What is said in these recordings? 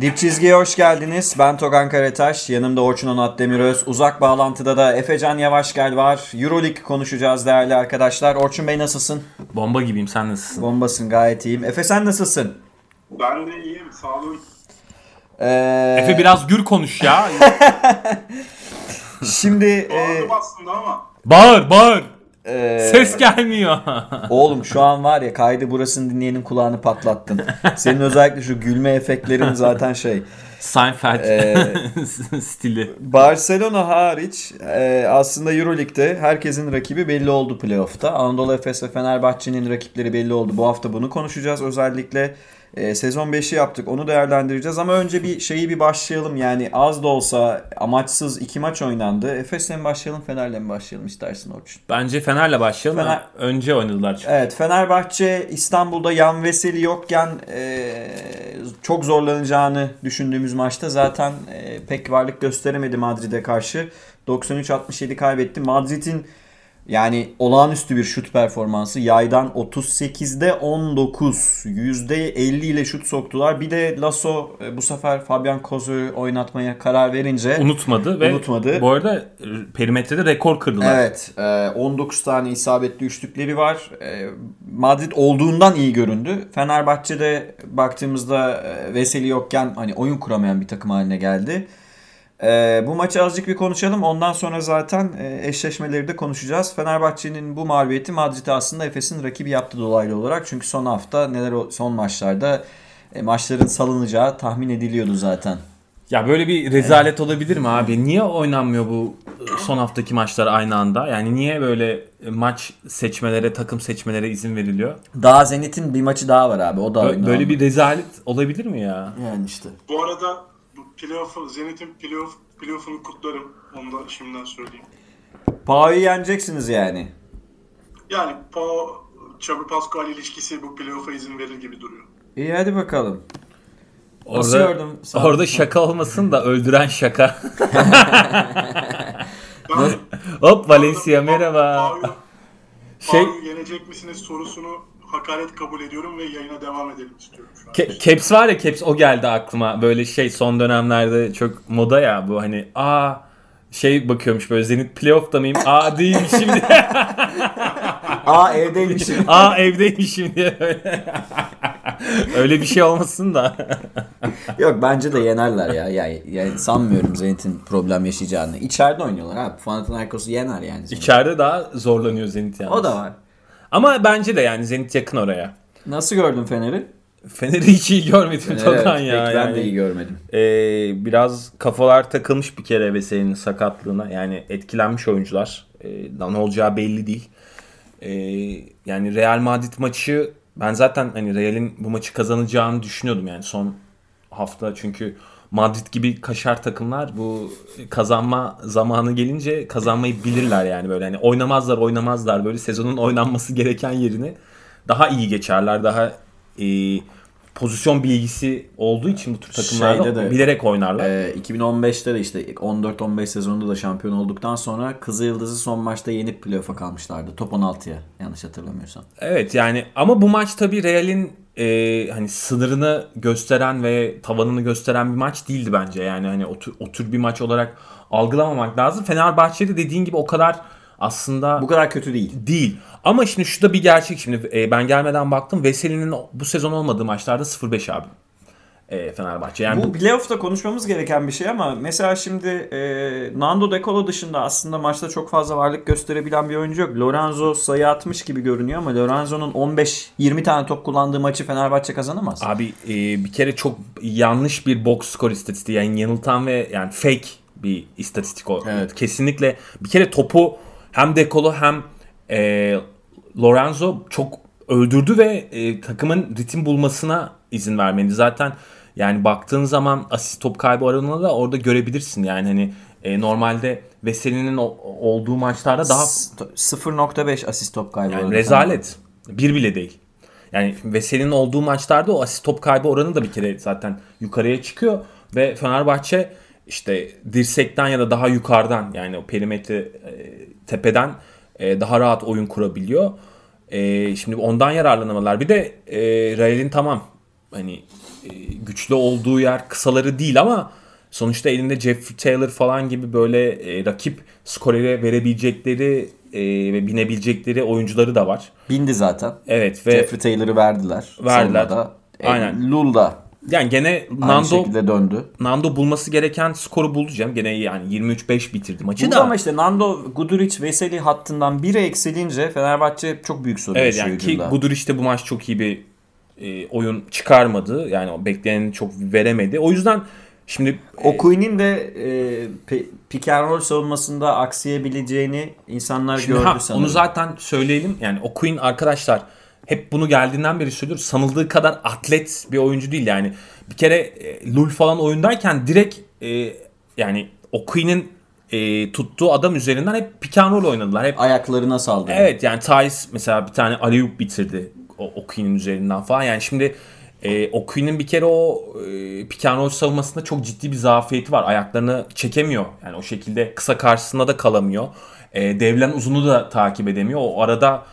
Dip Çizgi'ye hoş geldiniz. Ben Togan Karataş. Yanımda Orçun Onat Demiröz. Uzak bağlantıda da Efecan Yavaşgel var. Euroleague konuşacağız değerli arkadaşlar. Orçun Bey nasılsın? Bomba gibiyim. Sen nasılsın? Bombasın, gayet iyiyim. Efe sen nasılsın? Ben de iyiyim. Sağ olun. Efe biraz gür konuş ya. Şimdi... Bağırdım aslında ama. Bağır. Ses gelmiyor. Oğlum şu an var ya, kaydı burasını dinleyenin kulağını patlattın. Senin özellikle şu gülme efektlerin zaten şey. Seinfeld stili. Barcelona hariç aslında Euroleague'de herkesin rakibi belli oldu playoff'ta. Anadolu Efes ve Fenerbahçe'nin rakipleri belli oldu. Bu hafta bunu konuşacağız özellikle. Sezon 5'i yaptık, onu değerlendireceğiz ama önce bir başlayalım. Yani az da olsa amaçsız 2 maç oynandı. Efes'le mi başlayalım, Fener'le mi başlayalım istersin Orçun? Bence Fener'le başlayalım. Önce oynadılar çünkü. Evet, Fenerbahçe İstanbul'da Yan Veseli yokken çok zorlanacağını düşündüğümüz maçta zaten pek varlık gösteremedi Madrid'e karşı. 93-67 kaybetti. Madrid'in yani olağanüstü bir şut performansı. Yaydan 38'de 19. %50 ile şut soktular. Bir de Lasso bu sefer Fabian Kozö'yü oynatmaya karar verince unutmadı. Bu arada perimetrede rekor kırdılar. Evet. 19 tane isabetli üçlükleri var. Madrid olduğundan iyi göründü. Fenerbahçe'de baktığımızda Veseli yokken hani oyun kuramayan bir takım haline geldi. Bu maçı azıcık bir konuşalım. Ondan sonra zaten eşleşmeleri de konuşacağız. Fenerbahçe'nin bu mağlubiyeti Madrid'i aslında Efes'in rakibi yaptı dolaylı olarak. Çünkü son hafta son maçlarda maçların salınacağı tahmin ediliyordu zaten. Ya böyle bir rezalet olabilir mi abi? Niye oynanmıyor bu son haftaki maçlar aynı anda? Yani niye böyle maç seçmelere, takım seçmelere izin veriliyor? Daha Zenit'in bir maçı daha var abi. O da böyle bir rezalet olabilir mi ya? Yani işte. Bu arada Zenit'in playoff'unu kutlarım. Onu da şimdiden söyleyeyim. Pau'yu yeneceksiniz yani. Yani Pau, Xabi Pascual ilişkisi bu playoff'a izin verir gibi duruyor. İyi hadi bakalım. Orada şaka olmasın da öldüren şaka. Hop Valencia merhaba. Pau'yu yenecek misiniz sorusunu hakaret kabul ediyorum ve yayına devam edelim istiyorum şu an. Caps var ya, Caps o geldi aklıma. Böyle şey son dönemlerde çok moda ya bu, hani bakıyormuş böyle Zenit playoff'ta mıyım? Değilmişim diye. Evdeymişim. Evdeymişim diye böyle. Öyle bir şey olmasın da. Yok bence de yenerler ya. Yani sanmıyorum Zenit'in problem yaşayacağını. İçeride oynuyorlar abi. Panathinaikos'u yener yani. İçeride daha zorlanıyor Zenit yani. O da var. Ama bence de yani Zenit yakın oraya. Nasıl gördün Fener'i? Fener'i hiç iyi görmedim Tokan ya. Evet, ben de iyi görmedim. Biraz kafalar takılmış bir kere Veseli'nin sakatlığına. Yani etkilenmiş oyuncular. Ne olacağı belli değil. Yani Real Madrid maçı, ben zaten hani Real'in bu maçı kazanacağını düşünüyordum yani son hafta. Çünkü Madrid gibi kaşar takımlar bu kazanma zamanı gelince kazanmayı bilirler yani böyle. Hani oynamazlar böyle sezonun oynanması gereken yerini daha iyi geçerler. Daha pozisyon bilgisi olduğu için bu tür takımlarda bilerek oynarlar. 2015'te de işte 14-15 sezonunda da şampiyon olduktan sonra Kızılyıldız'ı son maçta yenip playoff'a kalmışlardı. Top 16'ya yanlış hatırlamıyorsam. Evet yani ama bu maç tabii Real'in hani sınırını gösteren ve tavanını gösteren bir maç değildi bence. Yani hani o tür bir maç olarak algılamamak lazım. Fenerbahçe'de dediğin gibi o kadar aslında bu kadar kötü değil. Ama şimdi şu da bir gerçek, şimdi ben gelmeden baktım. Veseli'nin bu sezon olmadığı maçlarda 0-5 abi. Fenerbahçe. Yani bu playoff'ta konuşmamız gereken bir şey ama mesela şimdi Nando De Colo dışında aslında maçta çok fazla varlık gösterebilen bir oyuncu yok. Lorenzo sayı atmış gibi görünüyor ama Lorenzo'nun 15-20 tane top kullandığı maçı Fenerbahçe kazanamaz. Abi bir kere çok yanlış bir box skor istatistiği. Yani yanıltan ve yani fake bir istatistik o. Evet. Kesinlikle bir kere topu hem De Colo hem Lorenzo çok öldürdü ve takımın ritim bulmasına izin vermedi. Zaten yani baktığın zaman asist top kaybı oranını da orada görebilirsin. Yani hani normalde Veseli'nin olduğu maçlarda daha 0.5 asist top kaybı yani oranı. Rezalet. Bir bile değil. Yani Veseli'nin olduğu maçlarda o asist top kaybı oranı da bir kere zaten yukarıya çıkıyor ve Fenerbahçe işte dirsekten ya da daha yukarıdan yani o perimetre tepeden daha rahat oyun kurabiliyor. Şimdi ondan yararlanamalar. Bir de Real'in tamam hani güçlü olduğu yer kısaları değil ama sonuçta elinde Jeff Taylor falan gibi böyle rakip skorere verebilecekleri ve binebilecekleri oyuncuları da var. Bindi zaten. Evet. Ve Jeff Taylor'ı verdiler. Aynen. Lula. Yani gene Nando bulması gereken skoru bulacağım. Gene yani 23-5 bitirdi maçı. Burada da. Ama işte Nando, Gudurić, Veseli hattından biri eksilince Fenerbahçe çok büyük sorun yaşıyor. Evet yani ki Gudurić de bu maç çok iyi bir oyun çıkarmadı. Yani bekleneni çok veremedi. O yüzden şimdi Okuy'nin de pick and roll savunmasında aksayabileceğini insanlar gördü sanırım. Onu zaten söyleyelim. Yani Okuy arkadaşlar hep bunu geldiğinden beri söylüyor. Sanıldığı kadar atlet bir oyuncu değil yani. Bir kere Lul falan oyundayken direkt yani Okuy'nin tuttuğu adam üzerinden hep pick and roll oynadılar. Hep ayaklarına saldırdı. Evet yani Thais mesela bir tane alley-oop bitirdi Okuy'nin üzerinden falan. Yani şimdi Okuy'nin bir kere o pick and roll savunmasında çok ciddi bir zafiyeti var. Ayaklarını çekemiyor. Yani o şekilde kısa karşısında da kalamıyor. Devlen uzunu da takip edemiyor. O arada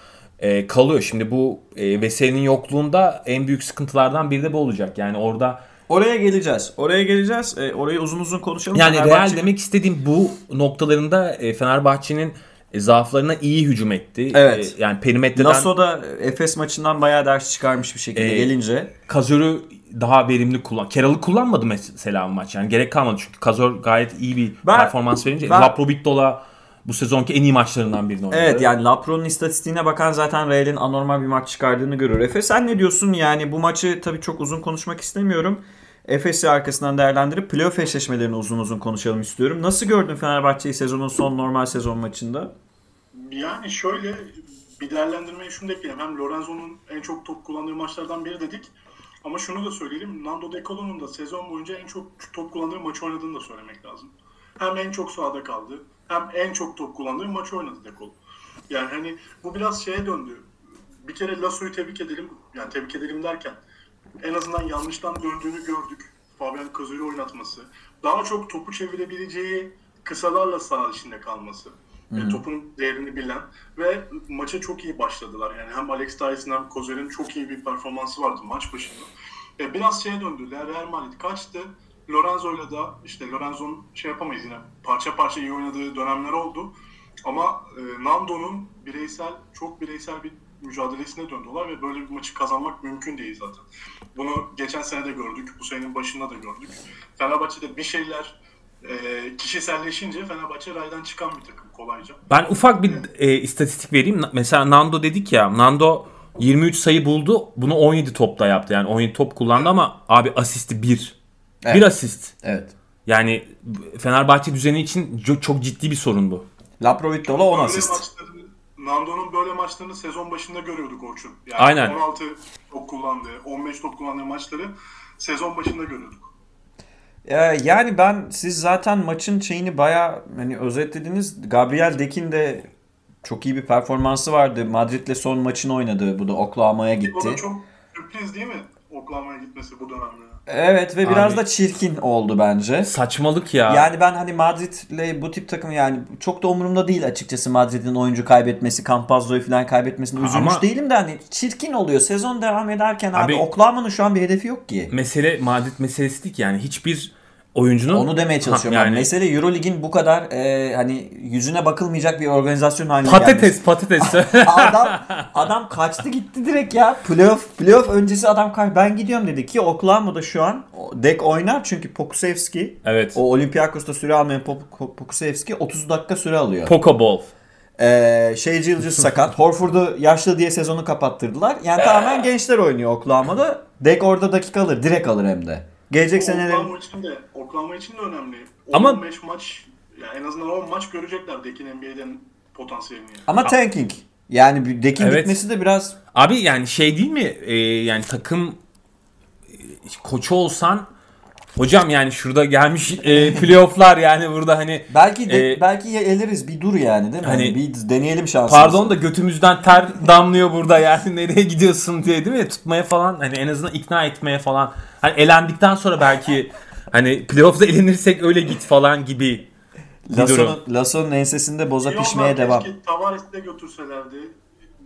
kalıyor. Şimdi bu Veseli'nin yokluğunda en büyük sıkıntılardan biri de bu olacak. Yani oraya geleceğiz. Orayı uzun uzun konuşalım. Yani Fenerbahçe... Real demek istediğim bu noktalarında Fenerbahçe'nin zaaflarına iyi hücum etti. Evet. Yani perimetreden... Lasso'da Efes maçından bayağı ders çıkarmış bir şekilde gelince. Kazör'ü daha verimli kullan. Keral'ı kullanmadı mesela bu maç. Yani gerek kalmadı çünkü Kazör gayet iyi bir performans verince. Laprovittola bu sezonki en iyi maçlarından birini oynadı. Evet yani Lapro'nun istatistiğine bakan zaten Real'in anormal bir maç çıkardığını görür. Efes sen ne diyorsun yani bu maçı tabii çok uzun konuşmak istemiyorum. Efes'i arkasından değerlendirip playoff eşleşmelerini uzun uzun konuşalım istiyorum. Nasıl gördün Fenerbahçe'yi sezonun son normal sezon maçında? Yani şöyle bir değerlendirmeyi şunu da ekleyelim. Hem Lorenzo'nun en çok top kullandığı maçlardan biri dedik. Ama şunu da söyleyelim. Nando De Colo'nun da sezon boyunca en çok top kullandığı maçı oynadığını da söylemek lazım. Hem en çok sahada kaldı. Hem en çok top kullandığı maçı oynadı De Colo. Yani hani bu biraz şeye döndü. Bir kere Lasso'yu tebrik edelim. Yani tebrik edelim derken en azından yanlıştan döndüğünü gördük. Fabian Kazör'ü oynatması. Daha çok topu çevirebileceği kısalarla saha içinde kalması. Topun değerini bilen ve maça çok iyi başladılar. Yani hem Alex Tyson hem Kozer'in çok iyi bir performansı vardı maç başında. Biraz şeye döndü. Real Madrid kaçtı. Lorenzo'yla da işte Lorenzo'nun yapamayız yine parça iyi oynadığı dönemler oldu. Ama Nando'nun çok bireysel bir mücadelesine döndüler ve böyle bir maçı kazanmak mümkün değil zaten. Bunu geçen sene de gördük. Bu senenin başında da gördük. Fenerbahçe'de bir şeyler kişiselleşince Fenerbahçe raydan çıkan bir takım kolayca. Ben ufak bir istatistik vereyim. Mesela Nando dedik ya. Nando 23 sayı buldu. Bunu 17 topla yaptı. Yani 17 top kullandı ama abi asisti 1. Evet. Bir asist. Evet. Yani Fenerbahçe düzeni için çok ciddi bir sorun bu. Laprovittola 10 asist. Nando'nun böyle maçlarını sezon başında görüyorduk Orçun. Yani aynen. 16 top kullandığı, 15 top kullandığı maçları sezon başında görüyorduk. Yani siz zaten maçın şeyini bayağı hani özetlediniz. Gabriel Dekin de çok iyi bir performansı vardı. Madrid'le son maçını oynadı. Bu da Oklahoma'ya gitti. O da çok sürpriz değil mi? Oklahoma'ya gitmesi bu dönemde. Evet ve biraz da çirkin oldu bence. Saçmalık ya. Yani ben hani Madrid'le bu tip takım yani çok da umurumda değil açıkçası Madrid'in oyuncu kaybetmesi, Campazzo'yu falan kaybetmesine üzülmüş değilim de hani çirkin oluyor. Sezon devam ederken abi Oklahoma'nın şu an bir hedefi yok ki. Mesele Madrid meselesi değil yani hiçbir oyuncunun... Onu demeye çalışıyorum yani. Mesele Eurolig'in bu kadar hani yüzüne bakılmayacak bir organizasyon haline gelmesi. Patates. adam kaçtı gitti direkt ya. Playoff öncesi adam ben gidiyorum dedi ki Oklahoma'da şu an dek oynar çünkü Pokusevski. Evet. O Olympiakos'ta süre almayan Pokusevski 30 dakika süre alıyor. Pokeball. Şeyci Yıldız sakat. Horford'u yaşlı diye sezonu kapattırdılar. Yani tamamen gençler oynuyor Oklahoma'da. Dek orada dakika alır. Direkt alır hem de. Gelecek senelerin... Oklahoma için de önemli. 15 maç, yani en azından 10 maç görecekler Dekin NBA'den potansiyelini. Ama tanking. Yani Dekin gitmesi de biraz... Abi yani şey değil mi? Yani takım koçu olsan... Hocam yani şurada gelmiş playofflar yani burada hani... Belki eleriz bir dur yani değil mi? Hani bir deneyelim şansımızı. Pardon da götümüzden ter damlıyor burada yani nereye gidiyorsun diye değil mi? Tutmaya falan hani en azından ikna etmeye falan. Hani elendikten sonra belki hani playoff'da elenirsek öyle git falan gibi bir durum. Lasso'nun ensesinde boza pişmeye devam. Tavares'i de götürselerdi.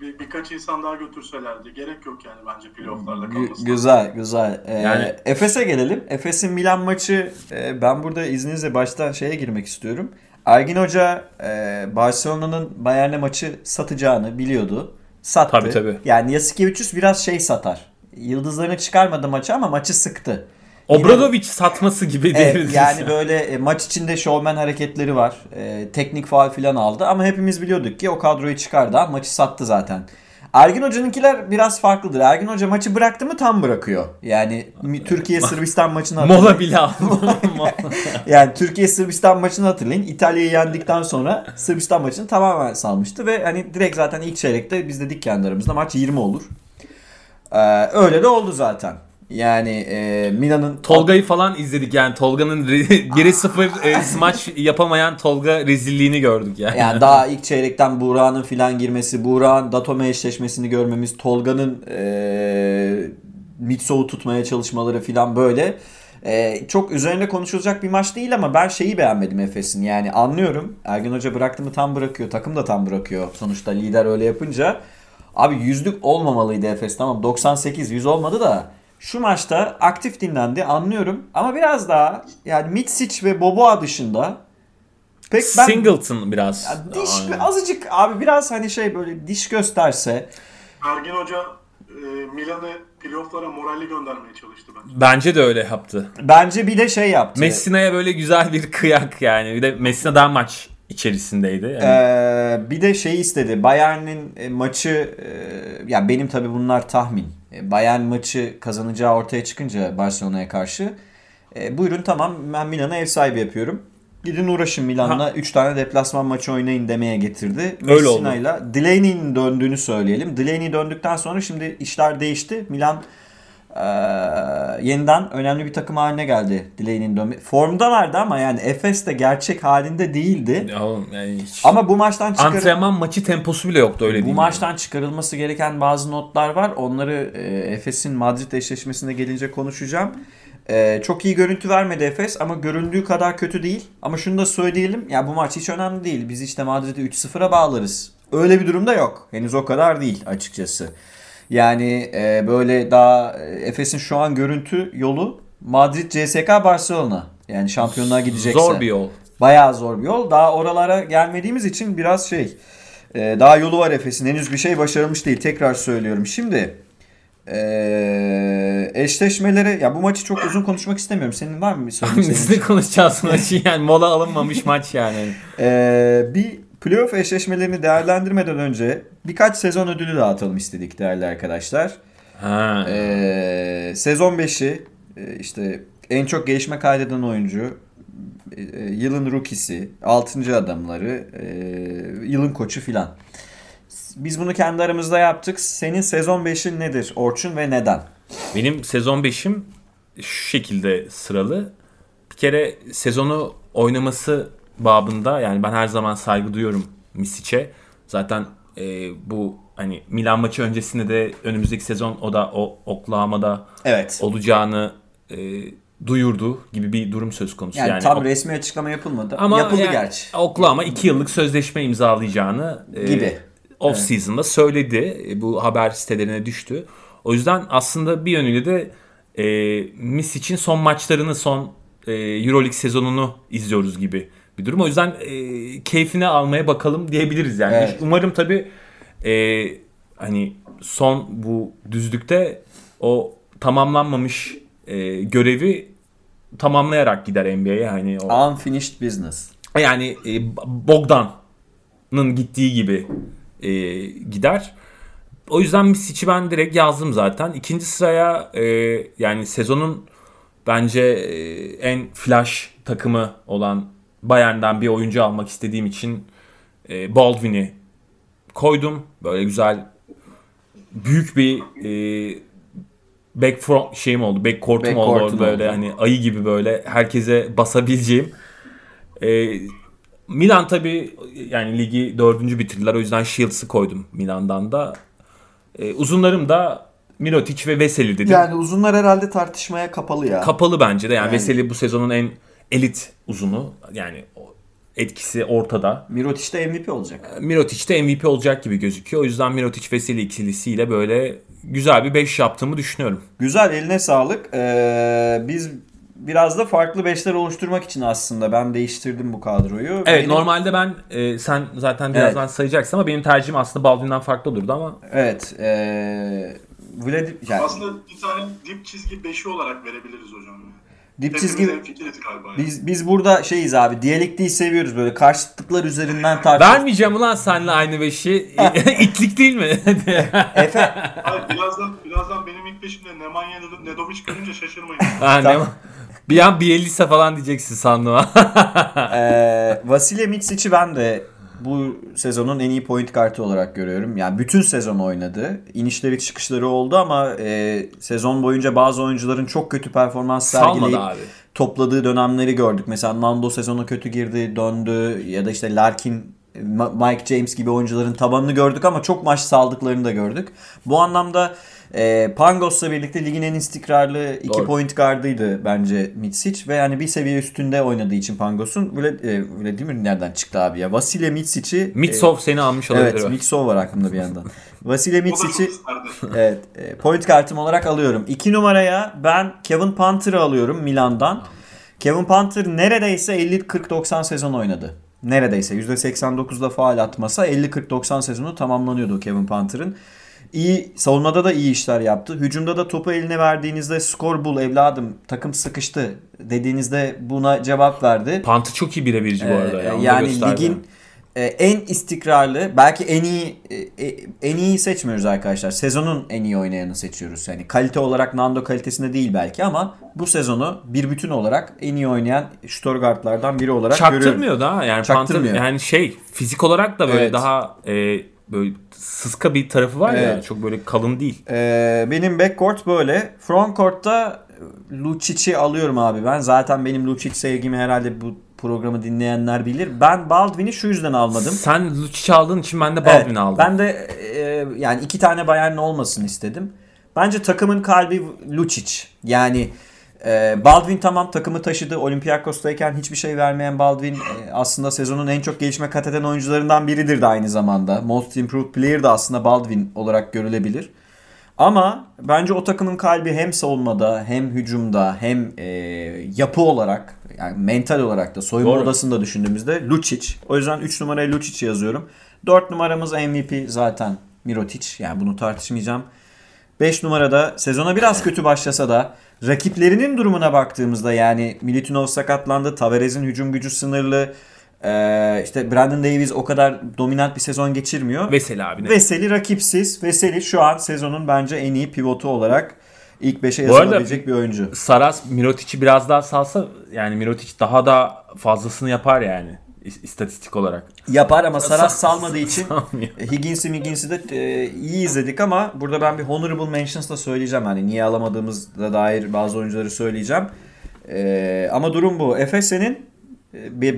birkaç insan daha götürselerdi. Gerek yok yani bence playoff'larda kalmasına. Güzel, güzel. Yani... Efes'e gelelim. Efes'in Milan maçı, ben burada izninizle baştan şeye girmek istiyorum. Ergin Hoca Barcelona'nın Bayern'e maçı satacağını biliyordu. Sattı. Tabii tabii. Yani Jasikevičius biraz şey satar. Yıldızlarını çıkarmadı maçı ama maçı sıktı. Obradović satması gibi diyebiliriz. Evet, yani böyle maç içinde şovmen hareketleri var. Teknik faul falan aldı ama hepimiz biliyorduk ki o kadroyu çıkardı. Maçı sattı zaten. Ergin Hoca'nınkiler biraz farklıdır. Ergin Hoca maçı bıraktı mı tam bırakıyor. Yani Türkiye-Sırbistan maçını hatırlayın. Mola bile aldı. Yani Türkiye-Sırbistan maçını hatırlayın. İtalya'yı yendikten sonra Sırbistan maçını tamamen salmıştı ve hani direkt zaten ilk çeyrekte biz dedik kendi aramızda maç 20 olur. Öyle de oldu zaten. Yani Milan'ın... Tolga'yı falan izledik yani. Tolga'nın geri sıfır maç yapamayan Tolga rezilliğini gördük yani. Yani daha ilk çeyrekten Buğra'nın filan girmesi, Buğra'nın Datome eşleşmesini görmemiz, Tolga'nın Mitsov'u tutmaya çalışmaları filan böyle. Çok üzerinde konuşulacak bir maç değil ama ben şeyi beğenmedim Efes'in. Yani anlıyorum. Ergin Hoca bıraktı mı tam bırakıyor. Takım da tam bırakıyor. Sonuçta lider öyle yapınca. Abi 100'lük olmamalıydı Efes. Tamam 98, 100 olmadı da. Şu maçta aktif dinlendi anlıyorum ama biraz daha yani Mitsic ve Boboa dışında pek ben Singleton biraz ya, azıcık abi biraz hani şey böyle diş gösterse. Ergin Hoca Milan'ı playoff'lara moralli göndermeye çalıştı bence. Bence de öyle yaptı. Bence bir de şey yaptı. Messina'ya böyle güzel bir kıyak yani. Bir de Messina daha maç içerisindeydi. Yani. Bir de şey istedi. Bayern'in maçı ya benim tabii bunlar tahmin. Bayern maçı kazanacağı ortaya çıkınca Barcelona'ya karşı buyurun tamam ben Milan'a ev sahibi yapıyorum. Gidin uğraşın Milan'la 3 tane deplasman maçı oynayın demeye getirdi. Messina'yla Delaney'nin döndüğünü söyleyelim. Delaney döndükten sonra şimdi işler değişti. Milan yeniden önemli bir takım haline geldi. Delaney'nin formdalardı ama yani Efes de gerçek halinde değildi. Yani ama bu maçtan antrenman maçı temposu bile yoktu öyle değil mi? Bu maçtan çıkarılması gereken bazı notlar var. Onları Efes'in Madrid eşleşmesine gelince konuşacağım. Çok iyi görüntü vermedi Efes ama göründüğü kadar kötü değil. Ama şunu da söyleyelim. Ya bu maç hiç önemli değil. Biz işte Madrid'i 3-0'a bağlarız. Öyle bir durumda yok. Henüz o kadar değil açıkçası. Yani böyle daha Efes'in şu an görüntü yolu Madrid, CSK, Barcelona. Yani şampiyonluğa gidecekse. Zor bir yol. Bayağı zor bir yol. Daha oralara gelmediğimiz için biraz şey. Daha yolu var Efes'in. Henüz bir şey başarılmış değil. Tekrar söylüyorum. Şimdi eşleşmeleri. Ya bu maçı çok uzun konuşmak istemiyorum. Senin var mı bir sorun? Biz de konuşacağız maçı. Yani mola alınmamış maç yani. Bir playoff eşleşmelerini değerlendirmeden önce birkaç sezon ödülü dağıtalım istedik değerli arkadaşlar. Sezon 5'i işte en çok gelişme kaydeden oyuncu, yılın rookisi, 6. adamları, yılın koçu filan. Biz bunu kendi aramızda yaptık. Senin sezon 5'in nedir Orçun ve neden? Benim sezon 5'im şu şekilde sıralı. Bir kere sezonu oynaması babında yani ben her zaman saygı duyuyorum Misic'e. Zaten bu hani Milan maçı öncesinde de önümüzdeki sezon o da Oklahoma'da evet. olacağını duyurdu gibi bir durum söz konusu. Yani tam resmi açıklama yapılmadı. Ama yapıldı yani, gerçi. Oklahoma 2 yıllık sözleşme imzalayacağını gibi off season'da söyledi. Bu haber sitelerine düştü. O yüzden aslında bir yönüyle de Misic'in son maçlarını son EuroLeague sezonunu izliyoruz gibi bir durum. O yüzden keyfine almaya bakalım diyebiliriz yani. Evet. Umarım tabii hani son bu düzlükte o tamamlanmamış görevi tamamlayarak gider NBA'ye yani. O, unfinished business. Yani Bogdan'ın gittiği gibi gider. O yüzden Misic'i ben direkt yazdım zaten. İkinci sıraya yani sezonun bence en flash takımı olan Bayern'den bir oyuncu almak istediğim için Baldwin'i koydum. Böyle güzel büyük bir backcourt'um oldu böyle oldu. Hani ayı gibi böyle herkese basabileceğim. Milan tabii yani ligi 4. bitirdiler. O yüzden Shields'ı koydum Milan'dan da. Uzunlarım da Mirotić ve Veseli dedim. Yani uzunlar herhalde tartışmaya kapalı ya. Kapalı bence de. Yani Veseli bu sezonun en elit uzunu yani etkisi ortada. Mirotic de MVP olacak. Mirotic de MVP olacak gibi gözüküyor. O yüzden Mirotic-Vesely ikilisiyle böyle güzel bir 5 yaptığımı düşünüyorum. Güzel, eline sağlık. Biz biraz da farklı 5'ler oluşturmak için aslında ben değiştirdim bu kadroyu. Evet, normalde ben sen zaten birazdan sayacaksın ama benim tercihim aslında Baldwin'den farklı olurdu ama. Evet. Yani. Aslında bir tane dip çizgi 5'i olarak verebiliriz hocam. Dip çizgi. Biz burada şeyiz abi. Diyalektiği seviyoruz böyle. Karşıtlıklar üzerinden tartışıyoruz. Vermeyeceğim ulan seninle aynı beşi. İtlik değil mi? Efe. Hayır, birazdan benim ilk beşimde Nemanja Nedović görünce şaşırmayın. Tamam. Bir an Bielitsa falan diyeceksin sandım. Vasilya Mitsic'i ben de bu sezonun en iyi point kartı olarak görüyorum. Yani bütün sezon oynadı. İnişleri çıkışları oldu ama sezon boyunca bazı oyuncuların çok kötü performans sergileyip topladığı dönemleri gördük. Mesela Nando sezona kötü girdi, döndü ya da işte Larkin, Mike James gibi oyuncuların tabanını gördük ama çok maç saldıklarını da gördük. Bu anlamda Pangos'la birlikte ligin en istikrarlı 2 point guard'ıydı bence Mitsic ve yani bir seviye üstünde oynadığı için Pangos'un öyle değil mi, nereden çıktı abi ya? Vasilya Mitsic'i Mitsov seni almış olabilir. Evet, Mitsov var aklımda bir yandan. Vasilya Mitsic'i evet, point guard'ım olarak alıyorum. 2 numaraya ben Kevin Panther'ı alıyorum Milan'dan. Kevin Panther neredeyse 50-40-90 sezon oynadı. Neredeyse %89'da faal atmasa 50-40-90 sezonu tamamlanıyordu Kevin Panther'ın. İyi, savunmada da iyi işler yaptı. Hücumda da topu eline verdiğinizde skor bul evladım, takım sıkıştı dediğinizde buna cevap verdi. Panther çok iyi birebirci bu arada. Yani ligin en istikrarlı, belki en iyi seçmiyoruz arkadaşlar. Sezonun en iyi oynayanı seçiyoruz. Yani kalite olarak Nando kalitesinde değil belki ama bu sezonu bir bütün olarak en iyi oynayan Stuttgart'lardan biri olarak görüyorum. Da yani Panther yani fizik olarak da böyle daha böyle sıska bir tarafı var ya, çok böyle kalın değil. Benim backcourt böyle. Frontcourt'ta Lucic'i alıyorum abi ben. Zaten benim Lucic sevgimi herhalde bu programı dinleyenler bilir. Ben Baldwin'i şu yüzden almadım. Sen Lucic'i aldığın için ben de Baldwin'i aldım. Ben de yani 2 tane Bayern olmasın istedim. Bence takımın kalbi Lucic. Yani Baldwin tamam takımı taşıdı. Olympiakos'tayken hiçbir şey vermeyen Baldwin aslında sezonun en çok gelişme kat eden oyuncularından biridir de aynı zamanda. Most Improved Player da aslında Baldwin olarak görülebilir. Ama bence o takımın kalbi hem savunmada hem hücumda hem yapı olarak, yani mental olarak da soyunma odasında düşündüğümüzde Lucic. O yüzden 3 numaraya Lucic yazıyorum. 4 numaramız MVP zaten Mirotic. Yani bunu tartışmayacağım. 5 numarada sezona biraz kötü başlasa da rakiplerinin durumuna baktığımızda yani Milutinov sakatlandı, Tavares'in hücum gücü sınırlı, işte Brandon Davies o kadar dominant bir sezon geçirmiyor. Vesely abi ne? Vesely rakipsiz. Vesely şu an sezonun bence en iyi pivotu olarak ilk 5'e yazılabilecek bir oyuncu. Saras Mirotic'i biraz daha salsa yani Mirotic daha da fazlasını yapar yani. İstatistik olarak. Yapar ama Saras salmadığı için Higgins'i de iyi izledik ama burada ben bir honorable mentions da söyleyeceğim. Hani niye alamadığımızda dair bazı oyuncuları söyleyeceğim. Ama durum bu. Efe senin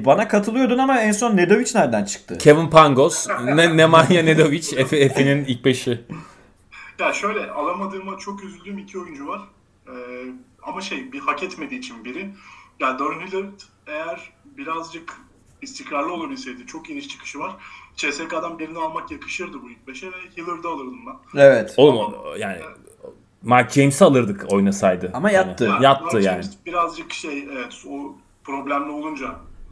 bana katılıyordun ama en son Nedović nereden çıktı? Kevin Pangos, Nemanja Nedović, Efe'nin ilk 5'i. Ya şöyle alamadığıma çok üzüldüğüm 2 oyuncu var. Ama bir hak etmediği için biri. Yani Darren Hillard eğer birazcık istikrarlı olabilseydi, çok iniş çıkışı var. CSK'dan birini almak yakışırdı bu ilk 5'e ve Hillard'ı alırdım ben. Evet. Oğlum yani Mike James'i alırdık oynasaydı. Ama yattı. Yani, yattı Mike yani. James birazcık o problemli olunca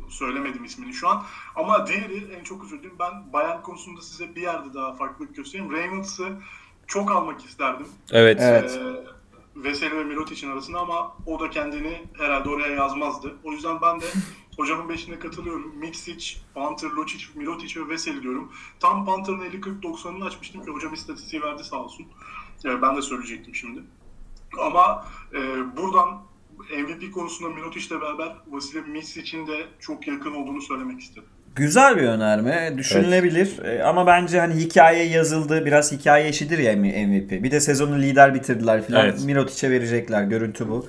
söylemedim ismini şu an. Ama diğeri en çok üzüldüm. Ben Bayern konusunda size bir yerde daha farklılık göstereyim. Raymonds'ı çok almak isterdim. Evet. Vesely ve Mirotic'in arasında ama o da kendini herhalde oraya yazmazdı. O yüzden ben de hocamın 5'ine katılıyorum. Mitsic, Panther, Lucic, Mirotic ve Vesely diyorum. Tam Panther'ın 50-40-90'ını açmıştım ki hocam istatistiği verdi sağ olsun. Yani ben de söyleyecektim şimdi. Ama buradan MVP konusunda Mirotic'le beraber Vasilya Mitsic'in de çok yakın olduğunu söylemek istedim. Güzel bir önerme. Düşünülebilir. Evet. Ama bence hikaye yazıldı. Biraz hikaye işidir ya MVP. Bir de sezonu lider bitirdiler filan. Evet. Mirotic'e verecekler. Görüntü bu.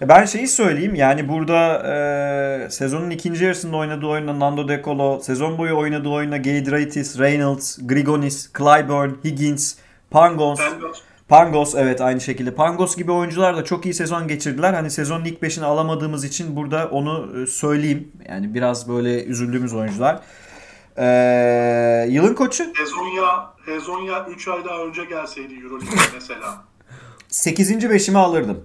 Ben söyleyeyim yani burada sezonun ikinci yarısında oynadığı oyunla Nando De Colo, sezon boyu oynadığı oyunla Giedraitis, Reynolds, Grigonis, Clyburn, Higgins, Pangos, Pangos, evet, aynı şekilde. Pangos gibi oyuncular da çok iyi sezon geçirdiler. Hani sezonun ilk 5'ini alamadığımız için burada onu söyleyeyim. Yani biraz böyle üzüldüğümüz oyuncular. Yılın koçu? Hezonya 3 ay daha önce gelseydi Euroleague'e mesela. 8. beşimi alırdım.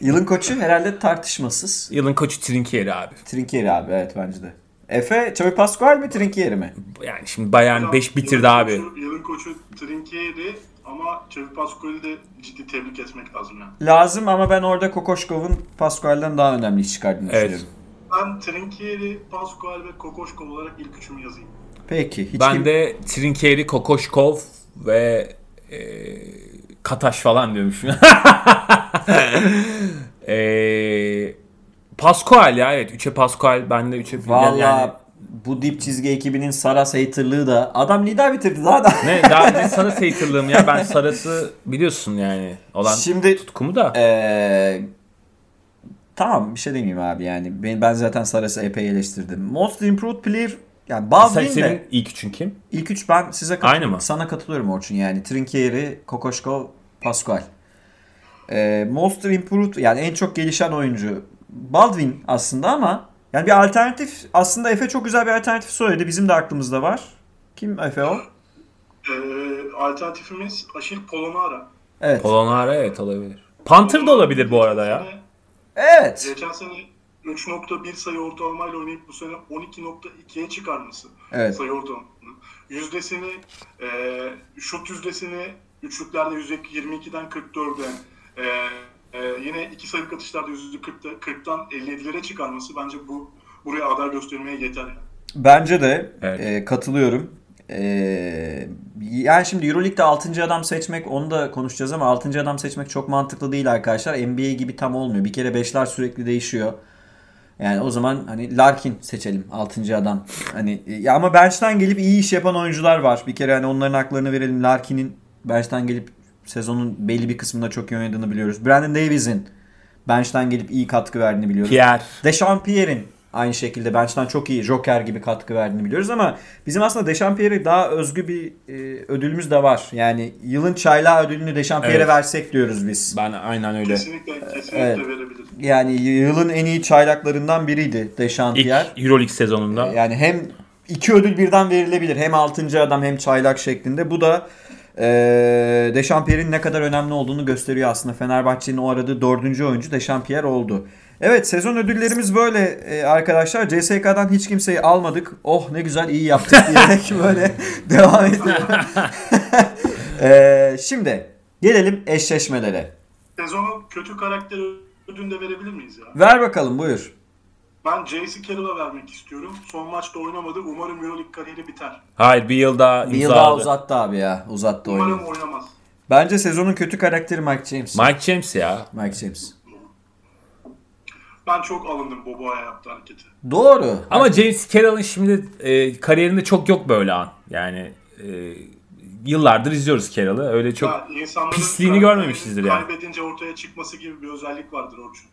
Yılın koçu herhalde tartışmasız. Yılın koçu Trinkieri abi. Trinkieri abi, evet, bence de. Efe, Xavi Pascual mi, Trinkieri mi? Yani şimdi Bayern 5 bitirdi yılın abi. Yılın koçu Trinkieri ama Xavi Pascual'i de ciddi tebrik etmek lazım yani. Lazım ama ben orada Kokoşkov'un Pascual'den daha önemli iş çıkardığını düşünüyorum. Ben Trinkieri, Pascual ve Kokoşkov olarak ilk üçümü yazayım. Peki. Ben de Trinkieri, Kokoşkov ve Kataş falan diyormuşum. Pascual ya, evet. 3'e Pascual. Ben de 3'e. Valla yani, bu dip çizgi ekibinin Saras haterlığı da. Adam lider bitirdi daha da. daha ne Saras haterlığım ya. Ben Saras'ı biliyorsun yani. Olan şimdi, tutkumu da. Tamam, bir şey demeyeyim abi yani. Ben zaten Saras'ı epey eleştirdim. Most Improved Player. Yani Baldwin de. Senin ilk üçün kim? İlk üç ben size katılıyorum. Sana katılıyorum Orçun yani. Trinkieri, Kokoşkov, Pascual. Most Improved, yani en çok gelişen oyuncu Baldwin aslında ama yani bir alternatif aslında. Efe çok güzel bir alternatif söyledi. Bizim de aklımızda var. Kim Efe o? Alternatifimiz Achille Polonara. Evet. Polonara, evet, olabilir. Panther da olabilir bu arada ya. Evet. Geçen sene 3.1 sayı ortalamayla oynayıp bu sene 12.2'ye çıkarması. Evet. Sayı ortalaması. Yüzdesini, şut yüzdesini üçlüklerde %22'den 44'e, yine iki sayılık atışlarda %40'dan 57'lere çıkarması bence buraya aday göstermeye yeter. Bence de, evet. Katılıyorum. Yani şimdi EuroLeague'de 6. adam seçmek, onu da konuşacağız ama 6. adam seçmek çok mantıklı değil arkadaşlar. NBA gibi tam olmuyor. Bir kere 5'ler sürekli değişiyor. Yani o zaman hani Larkin seçelim 6. adam. Hani ya ama bench'ten gelip iyi iş yapan oyuncular var. Bir kere hani onların haklarını verelim. Larkin'in bench'ten gelip sezonun belli bir kısmında çok iyi oynadığını biliyoruz. Brandon Davies'in bench'ten gelip iyi katkı verdiğini biliyoruz. Dechampierre'in aynı şekilde bench'ten çok iyi Joker gibi katkı verdiğini biliyoruz ama bizim aslında Dechampierre'e daha özgü bir ödülümüz de var. Yani yılın çaylağı ödülünü Dechampierre'e, evet, versek diyoruz biz. Ben aynen öyle. Kesinlikle verebiliriz. Yani yılın en iyi çaylaklarından biriydi Dechampierre. İlk EuroLeague sezonunda. Yani hem iki ödül birden verilebilir. Hem 6. adam hem çaylak şeklinde. Bu da Dechampierre'in ne kadar önemli olduğunu gösteriyor aslında. Fenerbahçe'nin o aradığı 4. oyuncu Dechampierre oldu. Evet, sezon ödüllerimiz böyle arkadaşlar. CSK'dan hiç kimseyi almadık. Oh ne güzel, iyi yaptık diyerek böyle devam ediyorum. Şimdi gelelim eşleşmelere. Sezonun kötü karakter ödülünü de verebilir miyiz ya? Ver bakalım, buyur. Ben J.C. Carroll'a vermek istiyorum. Son maçta oynamadı. Umarım EuroLeague kariyeri biter. Hayır, bir yıl daha imzaladı. Bir yıl daha uzattı abi ya. Uzattı oyunu. Umarım oynamaz. Bence sezonun kötü karakteri Mike James. Mike James ya. Mike James. Ben çok alındım Bobo'ya yaptığı hareketi. Doğru. Ama James Carroll'ın şimdi kariyerinde çok yok böyle an. Yani yıllardır izliyoruz Carroll'ı. Öyle çok ya, pisliğini görmemişizdir yani. Kaybedince ortaya çıkması gibi bir özellik vardır Orçun.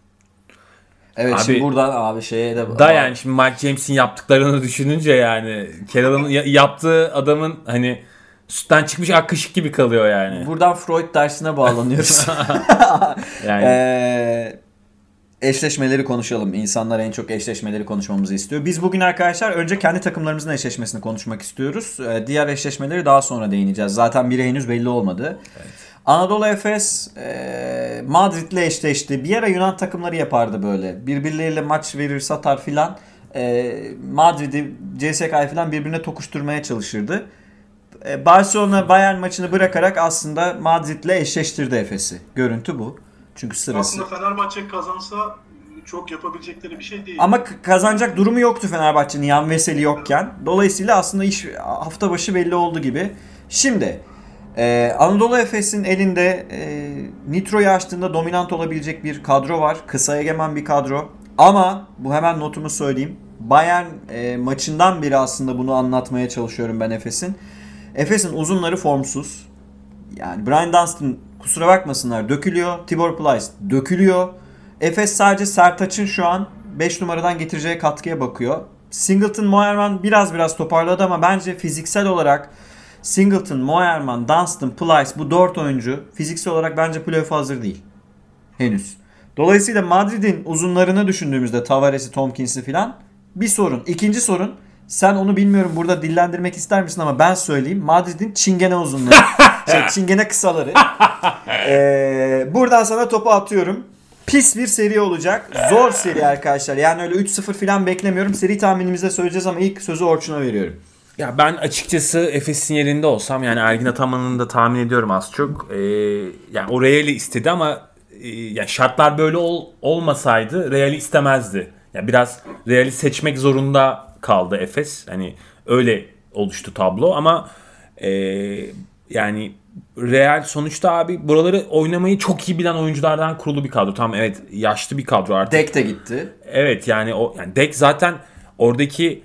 Evet abi, şimdi buradan abi şeye de... Da yani şimdi Mike James'in yaptıklarını düşününce yani Carroll'ın yaptığı adamın hani sütten çıkmış akışık gibi kalıyor yani. Buradan Freud dersine bağlanıyoruz. Yani... eşleşmeleri konuşalım. İnsanlar en çok eşleşmeleri konuşmamızı istiyor. Biz bugün arkadaşlar önce kendi takımlarımızın eşleşmesini konuşmak istiyoruz. Diğer eşleşmeleri daha sonra değineceğiz. Zaten biri henüz belli olmadı. Evet. Anadolu Efes Madrid'le eşleşti. Bir ara Yunan takımları yapardı böyle. Birbirleriyle maç verir, satar filan. Madrid'i, CSK'yı filan birbirine tokuşturmaya çalışırdı. Barcelona Bayern maçını bırakarak aslında Madrid'le eşleştirdi Efes'i. Görüntü bu. Çünkü sırası. Aslında Fenerbahçe kazansa çok yapabilecekleri bir şey değil. Ama kazanacak durumu yoktu Fenerbahçe'nin Yan Veseli yokken. Dolayısıyla aslında iş hafta başı belli oldu gibi. Şimdi Anadolu Efes'in elinde Nitro'yu açtığında dominant olabilecek bir kadro var. Kısa egemen bir kadro. Ama bu hemen notumu söyleyeyim. Bayern maçından beri aslında bunu anlatmaya çalışıyorum ben Efes'in. Efes'in uzunları formsuz. Yani Brian Dunstan, kusura bakmasınlar, dökülüyor. Tibor Plyce dökülüyor. Efes sadece Sertaç'ın şu an 5 numaradan getireceği katkıya bakıyor. Singleton, Moerman biraz toparladı ama bence fiziksel olarak Singleton, Moerman, Dunstan, Plyce bu 4 oyuncu fiziksel olarak bence playoff hazır değil. Henüz. Dolayısıyla Madrid'in uzunlarını düşündüğümüzde Tavares'i, Tompkins'i filan bir sorun. İkinci sorun, sen onu bilmiyorum burada dillendirmek ister misin ama ben söyleyeyim. Madrid'in çingene uzunları. Çingene kısaları. Buradan sana topu atıyorum. Pis bir seri olacak. Zor seri arkadaşlar. Yani öyle 3-0 filan beklemiyorum. Seri tahminimizde söyleyeceğiz ama ilk sözü Orçun'a veriyorum. Ya ben açıkçası Efes'in yerinde olsam yani Ergin Ataman'ın da tahmin ediyorum az çok. Yani o Real'i istedi ama yani şartlar böyle olmasaydı Real'i istemezdi. Yani biraz Real'i seçmek zorunda kaldı Efes. Hani öyle oluştu tablo ama yani Real sonuçta abi buraları oynamayı çok iyi bilen oyunculardan kurulu bir kadro. Tamam evet yaşlı bir kadro artık. Dek de gitti. Evet yani o yani Dek zaten oradaki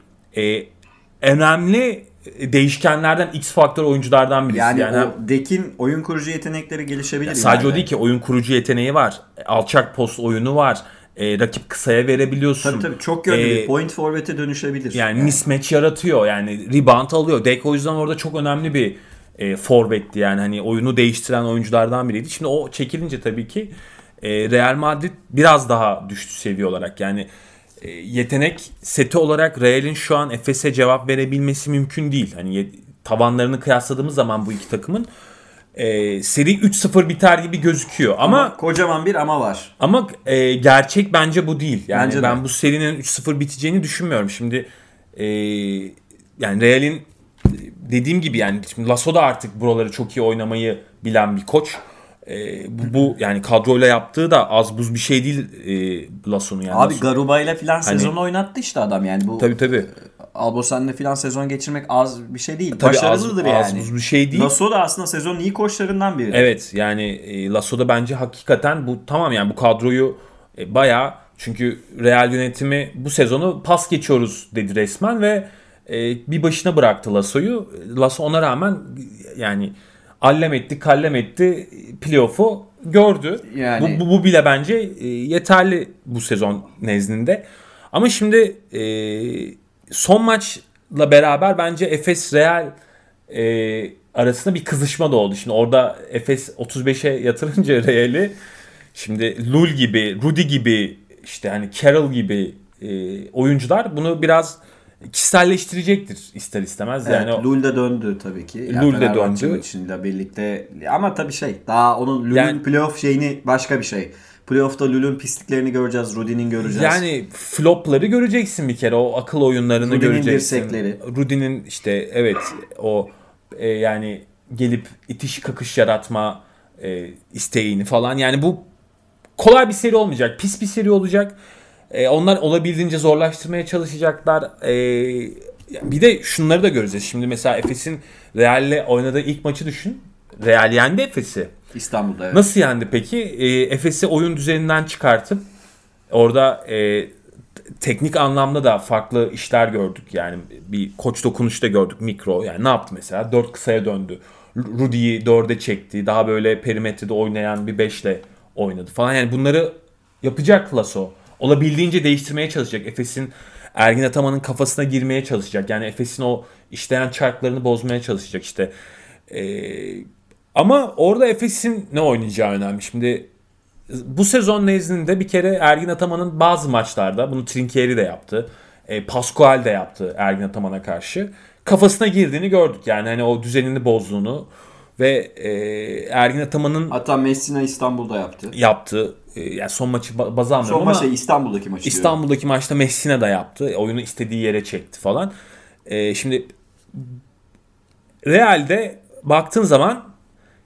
önemli değişkenlerden X faktör oyunculardan birisi. Yani Dek'in oyun kurucu yetenekleri gelişebilir. Yani sadece yani. O değil ki oyun kurucu yeteneği var. Alçak post oyunu var. Rakip kısaya verebiliyorsun. Tabii çok yönlü bir point forward'e dönüşebilir. Yani mismatch yaratıyor. Yani rebound alıyor. Dek o yüzden orada çok önemli bir forvetti yani hani oyunu değiştiren oyunculardan biriydi. Şimdi o çekilince tabii ki Real Madrid biraz daha düştü seviye olarak. Yani yetenek seti olarak Real'in şu an Efes'e cevap verebilmesi mümkün değil. Hani tavanlarını kıyasladığımız zaman bu iki takımın seri 3-0 biter gibi gözüküyor. Ama kocaman bir ama var. Ama gerçek bence bu değil. Yani bence ben de bu serinin 3-0 biteceğini düşünmüyorum. Şimdi yani Real'in dediğim gibi yani şimdi Lasso da artık buraları çok iyi oynamayı bilen bir koç. Bu yani kadroyla yaptığı da az buz bir şey değil Lasso'nun yani. Abi Garuba'yla filan sezonu oynattı işte adam yani bu. Tabii. Albosan'la filan sezon geçirmek az bir şey değil. Başarılıdır yani. Az buz bir şey değil. Lasso da aslında sezonun iyi koçlarından biri. Evet yani Lasso da bence hakikaten bu tamam yani bu kadroyu bayağı çünkü Real yönetimi bu sezonu pas geçiyoruz dedi resmen ve bir başına bıraktı Lasso'yu. Lasso ona rağmen yani allem etti, kallem etti, playoff'u gördü. Yani bu bile bence yeterli bu sezon nezdinde. Ama şimdi son maçla beraber bence Efes Real arasında bir kızışma da oldu. Şimdi orada Efes 35'e yatırınca Real'i şimdi Lul gibi, Rudy gibi, işte hani Carroll gibi oyuncular bunu biraz kişiselleştirecektir ister istemez. Evet, yani Lul de döndü tabii ki. Yani Lul de döndü. Şimdi birlikte ama tabii daha onun Lul'un yani, playoff şeyini başka bir şey. Playoff'ta Lul'un pisliklerini göreceğiz, Rudy'nin göreceğiz. Yani flopları göreceksin bir kere. O akıl oyunlarını Rudy'nin göreceksin. Rudy'nin dirsekleri. Rudy'nin işte evet o yani gelip itiş kakış yaratma isteğini falan. Yani bu kolay bir seri olmayacak. Pis bir seri olacak. Onlar olabildiğince zorlaştırmaya çalışacaklar. Bir de şunları da göreceğiz. Şimdi mesela Efes'in Real'le oynadığı ilk maçı düşün. Real yendi Efes'i. İstanbul'da evet. Nasıl yendi peki? Efes'i oyun düzeninden çıkartıp orada teknik anlamda da farklı işler gördük. Yani bir koç dokunuşu da gördük mikro. Yani ne yaptı mesela? 4 kısaya döndü. Rudy'yi 4'e çekti. Daha böyle perimetrede oynayan bir 5'le oynadı falan. Yani bunları yapacak Lasso. Olabildiğince değiştirmeye çalışacak. Efes'in Ergin Ataman'ın kafasına girmeye çalışacak. Yani Efes'in o işleyen çarklarını bozmaya çalışacak işte. Ama orada Efes'in ne oynayacağı önemli. Şimdi bu sezon nezdinde bir kere Ergin Ataman'ın bazı maçlarda bunu Trinkieri de yaptı. Pascual de yaptı Ergin Ataman'a karşı. Kafasına girdiğini gördük. Yani hani o düzenini bozduğunu ve Ergin Ataman'ın hatta Messina İstanbul'da yaptı. Yani son maçı baz almıyorum ama son maçı İstanbul'daki maçı. İstanbul'daki diyorum. Maçta Messina da yaptı. Oyunu istediği yere çekti falan. Şimdi Real'de baktığın zaman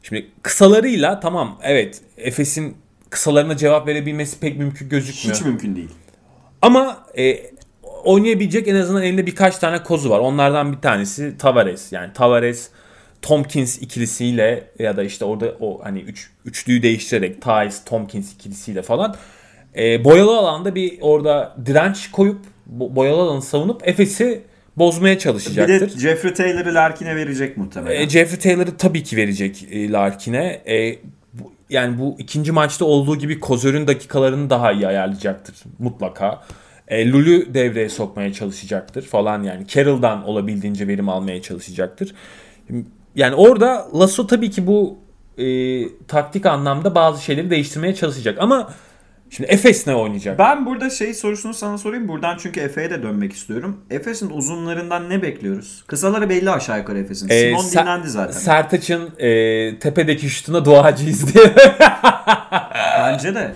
şimdi kısalarıyla tamam evet Efes'in kısalarına cevap verebilmesi pek mümkün gözükmüyor. Hiç mümkün değil. Ama oynayabilecek en azından elinde birkaç tane kozu var. Onlardan bir tanesi Tavares. Yani Tavares Tompkins ikilisiyle ya da işte orada o hani üçlüyü değiştirerek Thais Tompkins ikilisiyle falan boyalı alanda bir orada direnç koyup boyalı alanı savunup Efes'i bozmaya çalışacaktır. Bir de Jeffrey Taylor'ı Larkin'e verecek muhtemelen. Jeffrey Taylor'ı tabii ki verecek Larkin'e. Yani bu ikinci maçta olduğu gibi Kozör'ün dakikalarını daha iyi ayarlayacaktır mutlaka. Lul'ü devreye sokmaya çalışacaktır falan yani. Carroll'dan olabildiğince verim almaya çalışacaktır. yani orada Lasso tabii ki bu taktik anlamda bazı şeyleri değiştirmeye çalışacak ama şimdi Efes ne oynayacak? Ben burada sorusunu sana sorayım. Buradan çünkü Efe'ye de dönmek istiyorum. Efes'in uzunlarından ne bekliyoruz? Kısaları belli aşağı yukarı Efes'in. Simon dinlendi zaten. Sertaç'ın tepedeki şutuna duacıyız diye. Bence de.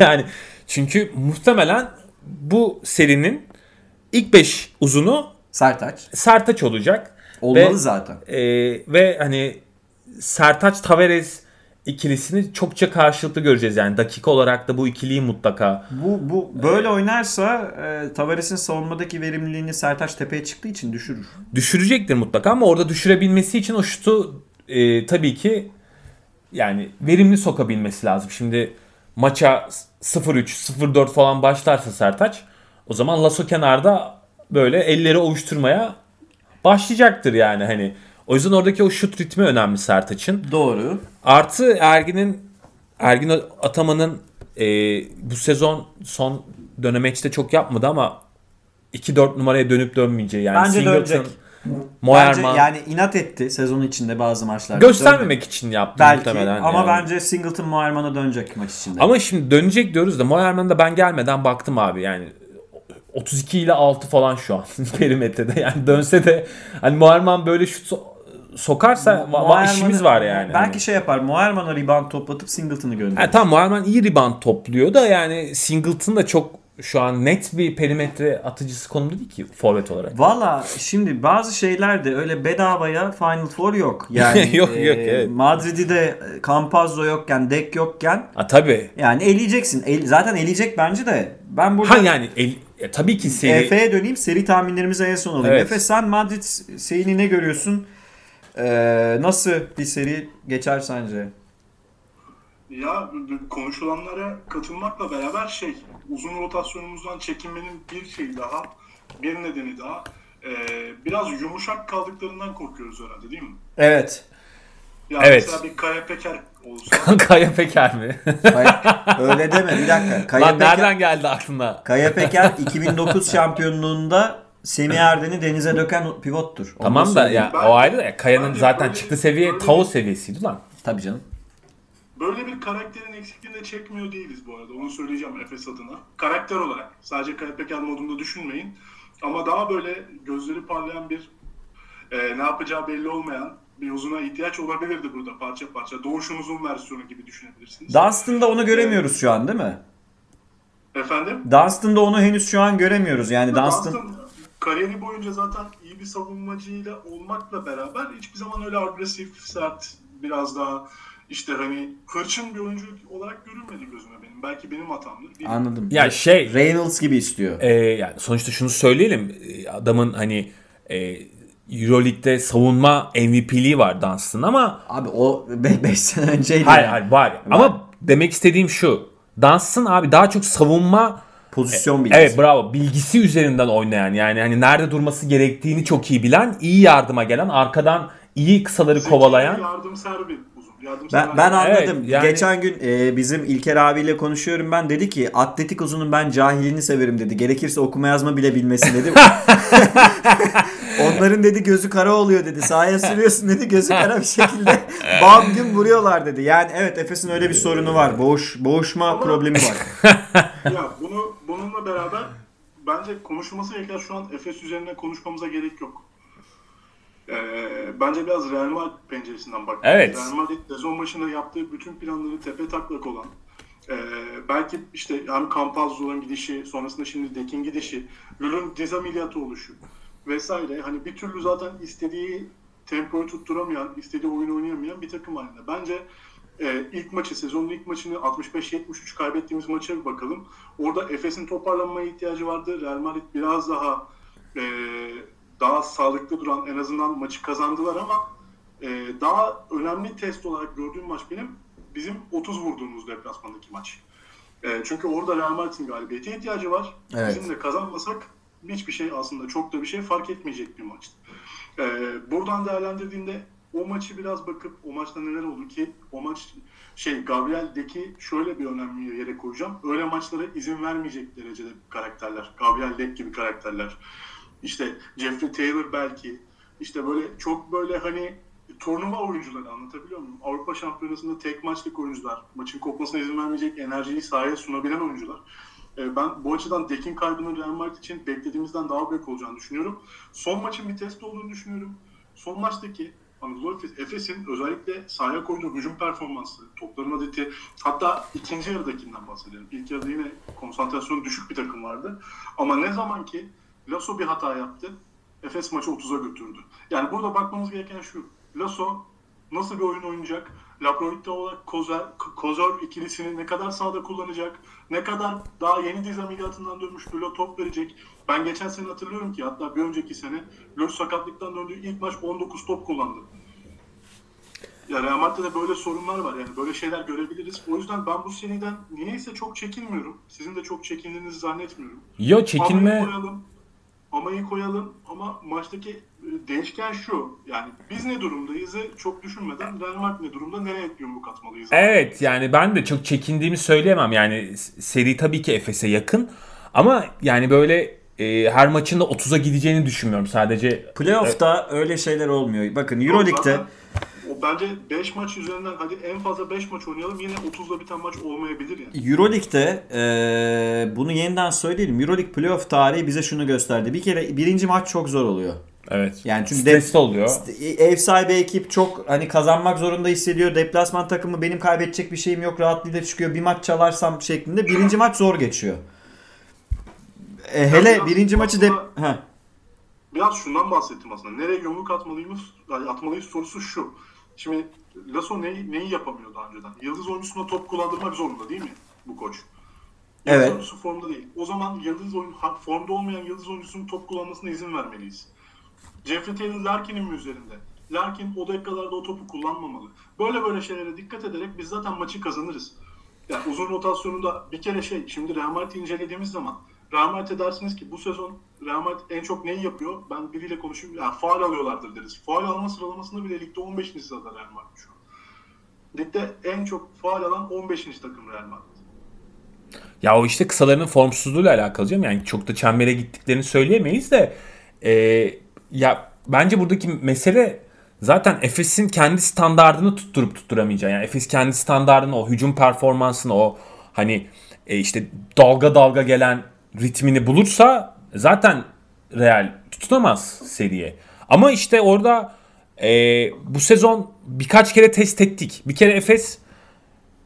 Yani çünkü muhtemelen bu serinin ilk 5 uzunu Sertaç olacak. Olmalı zaten. Ve hani Sertaç Tavares ikilisini çokça karşılıklı göreceğiz yani dakika olarak da bu ikiliyi mutlaka. Bu böyle oynarsa Tavares'in savunmadaki verimliliğini Sertaç tepeye çıktığı için düşürür. Düşürecektir mutlaka ama orada düşürebilmesi için o şutu tabii ki yani verimli sokabilmesi lazım. Şimdi maça 0-3, 0-4 falan başlarsa Sertaç o zaman Lasso kenarda böyle elleri ovuşturmaya başlayacaktır yani hani. O yüzden oradaki o şut ritmi önemli Sertaç'ın. Doğru. Artı Ergin Ataman'ın bu sezon son dönemeçte çok yapmadı ama 2-4 numaraya dönüp dönmeyeceği yani. Bence dönecek. Moerman. Bence yani inat etti sezonun içinde bazı maçlarda. Göstermemek için yaptı muhtemelen. Ama yani. Bence Singleton Moerman'a dönecek maç içinde. Ama şimdi dönecek diyoruz da Moerman'da ben gelmeden baktım abi yani. 32 ile 6 falan şu an perimetrede yani dönse de hani Moerman böyle şut sokarsa işimiz var yani. Belki hani. Moerman'a rebound toplatıp Singleton'ı gönderir. Yani tamam Moerman iyi rebound topluyor da yani Singleton da çok şu an net bir perimetre atıcısı konumda değil ki forvet olarak. Valla şimdi bazı şeyler de öyle bedavaya Final Four yok. Yani yok evet. Madrid'i de Campazzo yokken, Dek yokken. Tabii. Yani eleyeceksin. Zaten eleyecek bence de. Ben burada tabii ki seri. Efe'ye döneyim, seri tahminlerimize en son alayım. Evet. Efe, sen Madrid serini ne görüyorsun? Nasıl bir seri geçer sence? Ya konuşulanlara katılmakla beraber uzun rotasyonumuzdan çekinmenin bir nedeni daha biraz yumuşak kaldıklarından korkuyoruz herhalde değil mi? Evet. Ya evet. Mesela bir Kaya Peker olsa. Kaya Peker mi? Öyle deme bir dakika. Lan nereden geldi aklına? Kaya Peker 2009 şampiyonluğunda Semih Erden'i denize döken pivottur. Tamam da ya o ayrı da Kaya'nın zaten böyle, çıktığı seviye Tao seviyesiydi lan. Tabii canım. Böyle bir karakterin eksikliğini de çekmiyor değiliz bu arada. Onu söyleyeceğim Efes adına. Karakter olarak. Sadece Kaya Peker modunda düşünmeyin. Ama daha böyle gözleri parlayan bir ne yapacağı belli olmayan bir uzuna ihtiyaç olabilirdi burada parça parça. Doğuş'un uzun versiyonu gibi düşünebilirsiniz. Dunston'da onu göremiyoruz şu an değil mi? Efendim? Dunston'da onu henüz şu an göremiyoruz. Yani Dunston kariyeri boyunca zaten iyi bir savunmacıyla olmakla beraber hiçbir zaman öyle agresif, sert, biraz daha hırçın bir oyuncu olarak görünmedi gözüme benim. Belki benim hatamdır. Anladım. Ya Reynolds gibi istiyor. Yani sonuçta şunu söyleyelim. Adamın EuroLeague'de savunma MVP'liği var Dunston ama abi o 5 sene önceydi. Hayır var. Ama demek istediğim şu. Dunston abi daha çok savunma pozisyon bilgisi. Evet bravo. Bilgisi üzerinden oynayan yani hani nerede durması gerektiğini çok iyi bilen, iyi yardıma gelen, arkadan iyi kısaları kovalayan. Ben anladım. Evet, yani... Geçen gün bizim İlker abiyle konuşuyorum ben. Dedi ki atletik uzunun ben cahilini severim dedi. Gerekirse okuma yazma bile bilmesin dedi. Onların dedi gözü kara oluyor dedi. Sahaya sürüyorsun dedi. Gözü kara bir şekilde bam gün vuruyorlar dedi. Yani evet Efes'in öyle bir sorunu var. Boğuşma ama problemi var. Ya bununla beraber bence konuşulması gereken şu an Efes üzerine konuşmamıza gerek yok. Bence biraz Real Madrid penceresinden bakmak. Evet. Real Madrid sezon başında yaptığı bütün planları tepe taklak olan belki hem Campazzo'nun gidişi sonrasında şimdi Dek'in gidişi Lul'un diz ameliyatı oluşu vesaire hani bir türlü zaten istediği tempoyu tutturamayan istediği oyunu oynayamayan bir takım halinde. Bence sezonun ilk maçını 65-73 kaybettiğimiz maça bir bakalım. Orada Efes'in toparlanmaya ihtiyacı vardı. Real Madrid biraz daha sağlıklı duran en azından maçı kazandılar ama daha önemli test olarak gördüğüm maç bizim 30 vurduğumuz deplasmandaki maç. Çünkü orada Real Madrid'in galibiyete ihtiyacı var. Evet. Bizim de kazanmasak hiçbir şey aslında çok da bir şey fark etmeyecek bir maçtı. Buradan değerlendirdiğimde o maçı biraz bakıp o maçta neler oldu ki o maç Gabriel'deki şöyle bir önemli yere koyacağım. Öyle maçlara izin vermeyecek derecede karakterler. Gabriel'deki gibi karakterler. Jeffrey Taylor belki. Böyle çok böyle turnuva oyuncuları, anlatabiliyor muyum? Avrupa Şampiyonası'nda tek maçlık oyuncular, maçın kopmasına izin vermeyecek enerjiyi sahaya sunabilen oyuncular. Ben bu açıdan Dekin kaybının Real Madrid için beklediğimizden daha büyük olacağını düşünüyorum. Son maçın bir test olduğunu düşünüyorum. Son maçtaki Anadolu Efes'in özellikle sahaya koyduğu hücum performansı, topların adeti, hatta ikinci yarıdakinden bahsedelim. İlk yarıda yine konsantrasyonu düşük bir takım vardı. Ama ne zaman ki Lasso bir hata yaptı, Efes maçı 30'a götürdü. Yani burada bakmamız gereken şu: Lasso nasıl bir oyun oynayacak? Laprovitta olarak Kozor ikilisini ne kadar sahada kullanacak? Ne kadar daha yeni diz ameliyatından dönmüş Löw top verecek? Ben geçen sene hatırlıyorum ki, hatta bir önceki sene Löw sakatlıktan döndüğü ilk maç 19 top kullandı. Yani Real Madrid'de böyle sorunlar var. Yani böyle şeyler görebiliriz. O yüzden ben bu seriden niyeyse çok çekinmiyorum. Sizin de çok çekindiğinizi zannetmiyorum. Yo, çekinme. Amayı koyalım ama maçtaki değişken şu: yani biz ne durumdayızı çok düşünmeden Real Madrid ne durumda, nereye yumruk atmalıyız? Evet, yani ben de çok çekindiğimi söyleyemem. Yani seri tabii ki Efes'e yakın ama yani böyle her maçın da 30'a gideceğini düşünmüyorum sadece. Playoff'ta öyle şeyler olmuyor. Bakın Euroleague'de bence 5 maç üzerinden, hadi en fazla 5 maç oynayalım, yine 30'da biten maç olmayabilir yani. Euroleague'de bunu yeniden söyleyelim. Euroleague playoff tarihi bize şunu gösterdi. Bir kere birinci maç çok zor oluyor. Evet. Yani çünkü stresli oluyor. Ev sahibi ekip çok hani kazanmak zorunda hissediyor. Deplasman takımı benim kaybedecek bir şeyim yok, rahatlığıyla çıkıyor. Bir maç çalarsam şeklinde birinci maç zor geçiyor. Hele birinci maçı biraz şundan bahsettim aslında. Nereye yumruk atmalıyız sorusu şu. Şimdi Lasso neyi yapamıyor daha önceden? Yıldız oyuncusuna top kullandırmak zorunda değil mi bu koç? Yıldız oyuncusu formda değil. O zaman formda olmayan yıldız oyuncusunun top kullanmasına izin vermeliyiz. Jeffrey Taylor Larkin'in mi üzerinde? Larkin o dakikalarda o topu kullanmamalı. Böyle şeylere dikkat ederek biz zaten maçı kazanırız. Yani uzun rotasyonunda bir kere şimdi Real Madrid'i incelediğimiz zaman Real Madrid'e dersiniz ki bu sezon Real Madrid en çok neyi yapıyor? Ben biriyle konuşayım. Yani faul alıyorlardır deriz. Faul alma sıralamasında bile ligde 15. sırada Real Madrid şu an. Ligde en çok faul alan 15. takım Real Madrid. Ya o işte kısalarının formsuzluğuyla alakalı canım. Yani çok da çembere gittiklerini söyleyemeyiz de ya bence buradaki mesele zaten Efes'in kendi standardını tutturup tutturamayacağı. Yani Efes kendi standardını, o hücum performansını, o hani işte dalga gelen ritmini bulursa zaten Real tutunamaz seriye. Ama işte orada bu sezon birkaç kere test ettik. Bir kere Efes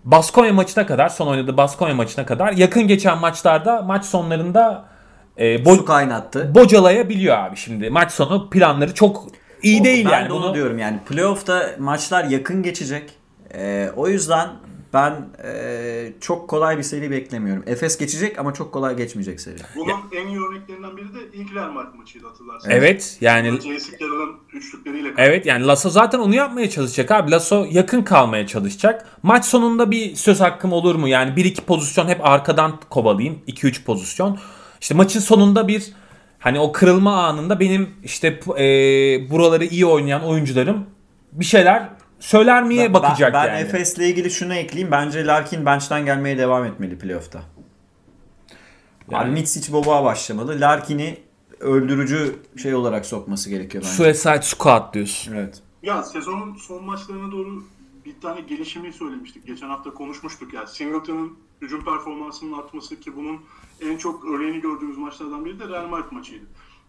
Baskonya maçına kadar, son oynadığı Baskonya maçına kadar yakın geçen maçlarda maç sonlarında su kaynattı. Bocalayabiliyor abi şimdi. Maç sonu planları çok iyi değil yani. Ben de onu diyorum yani. Playoff'ta maçlar yakın geçecek. O yüzden ben çok kolay bir seri beklemiyorum. Efes geçecek ama çok kolay geçmeyecek seri. Bunun en iyi örneklerinden biri de ilk Real Madrid maçıydı, hatırlarsınız. Evet yani. Evet yani Lasso zaten onu yapmaya çalışacak abi. Lasso yakın kalmaya çalışacak. Maç sonunda bir söz hakkım olur mu? Yani 1-2 pozisyon hep arkadan kovalayayım. 2-3 pozisyon. İşte maçın sonunda bir hani o kırılma anında benim işte buraları iyi oynayan oyuncularım bir şeyler söyler miye bakacak ben yani. Ben Efes'le ilgili şunu ekleyeyim. Bence Larkin bench'ten gelmeye devam etmeli playoff'ta. Yani Mitsic Bobo'a başlamalı. Larkin'i öldürücü şey olarak sokması gerekiyor bence. Suicide Squad diyorsun. Evet. Ya sezonun son maçlarına doğru bir tane gelişimi söylemiştik. Geçen hafta konuşmuştuk. Yani Singleton'ın hücum performansının artması, ki bunun en çok örneğini gördüğümüz maçlardan biri de Real Madrid maçıydı.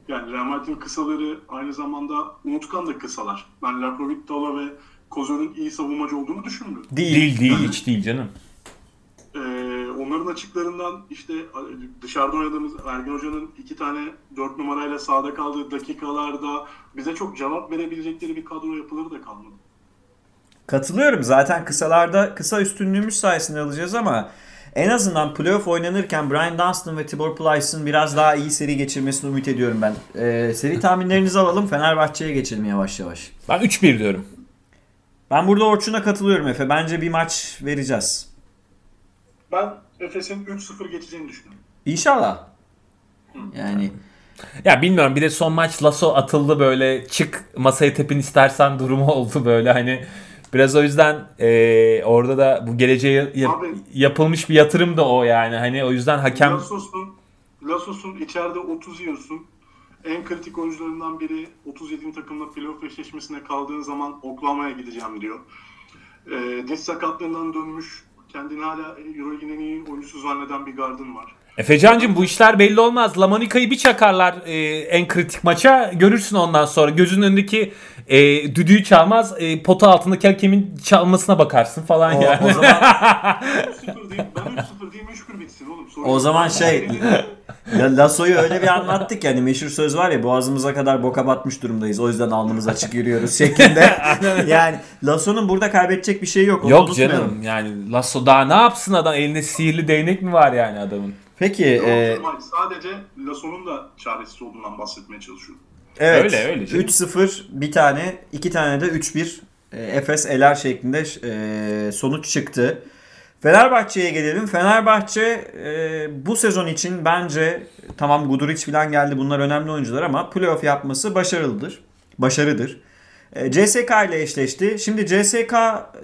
Yani Real Madrid'in kısaları aynı zamanda unutkan da kısalar. Ben Laprovittola ve Kozor'un iyi savunmacı olduğunu düşünmüyorum. Değil, hiç değil canım. Onların açıklarından işte dışarıda oynadığımız Ergin Hoca'nın 2 tane 4 numarayla sahada kaldığı dakikalarda bize çok cevap verebilecekleri bir kadro yapıları da kalmadı. Katılıyorum, zaten kısalarda kısa üstünlüğümüz sayesinde alacağız ama en azından playoff oynanırken Brian Dunstan ve Tibor Plyce'ın biraz daha iyi seri geçirmesini ümit ediyorum ben. Seri tahminlerinizi alalım, Fenerbahçe'ye geçelim yavaş yavaş. Ben 3-1 diyorum. Ben burada Orçun'a katılıyorum Efe. Bence bir maç vereceğiz. Ben Efes'in 3-0 geçeceğini düşünüyorum. İnşallah. Yani. Ya bilmiyorum, bir de son maç Lasso atıldı böyle, çık masaya tepin istersen durumu oldu böyle hani. Biraz o yüzden orada da bu geleceğe yapılmış bir yatırım da o yani. Hani o yüzden hakem... Lassos'un içeride 30 yiyorsun. en kritik oyuncularından biri 37. takımla playoff eşleşmesine kaldığın zaman Oklahoma'ya gideceğim diyor. Diz sakatlığından dönmüş, kendini hala Euroleague'in en iyi oyuncusu zanneden bir gardın var. Efecan'cığım bu işler belli olmaz. Lamonica'yı bir çakarlar en kritik maça. Görürsün ondan sonra. Gözünün önündeki düdüğü çalmaz. Pota altındaki hakemin çalmasına bakarsın falan yani. O zaman... ben 3-0 değil, 3-1 bitsin oğlum. Sorun o zaman şey... Lasso'yu öyle bir anlattık yani, meşhur söz var ya, boğazımıza kadar boka batmış durumdayız. O yüzden alnımız açık yürüyoruz şeklinde. Yani Lasso'nun burada kaybedecek bir şey yok. Yok canım yani, Lasso daha ne yapsın adam? Eline sihirli değnek mi var yani adamın? Peki sadece Lasso'nun da çaresiz olduğundan bahsetmeye çalışıyorum. Evet. Öyle 3-0 bir tane, iki tane de 3-1 Efes eler şeklinde sonuç çıktı. Fenerbahçe'ye gelelim. Fenerbahçe bu sezon için bence, tamam Guduric falan geldi, bunlar önemli oyuncular ama playoff yapması başarıdır. CSK ile eşleşti. Şimdi CSK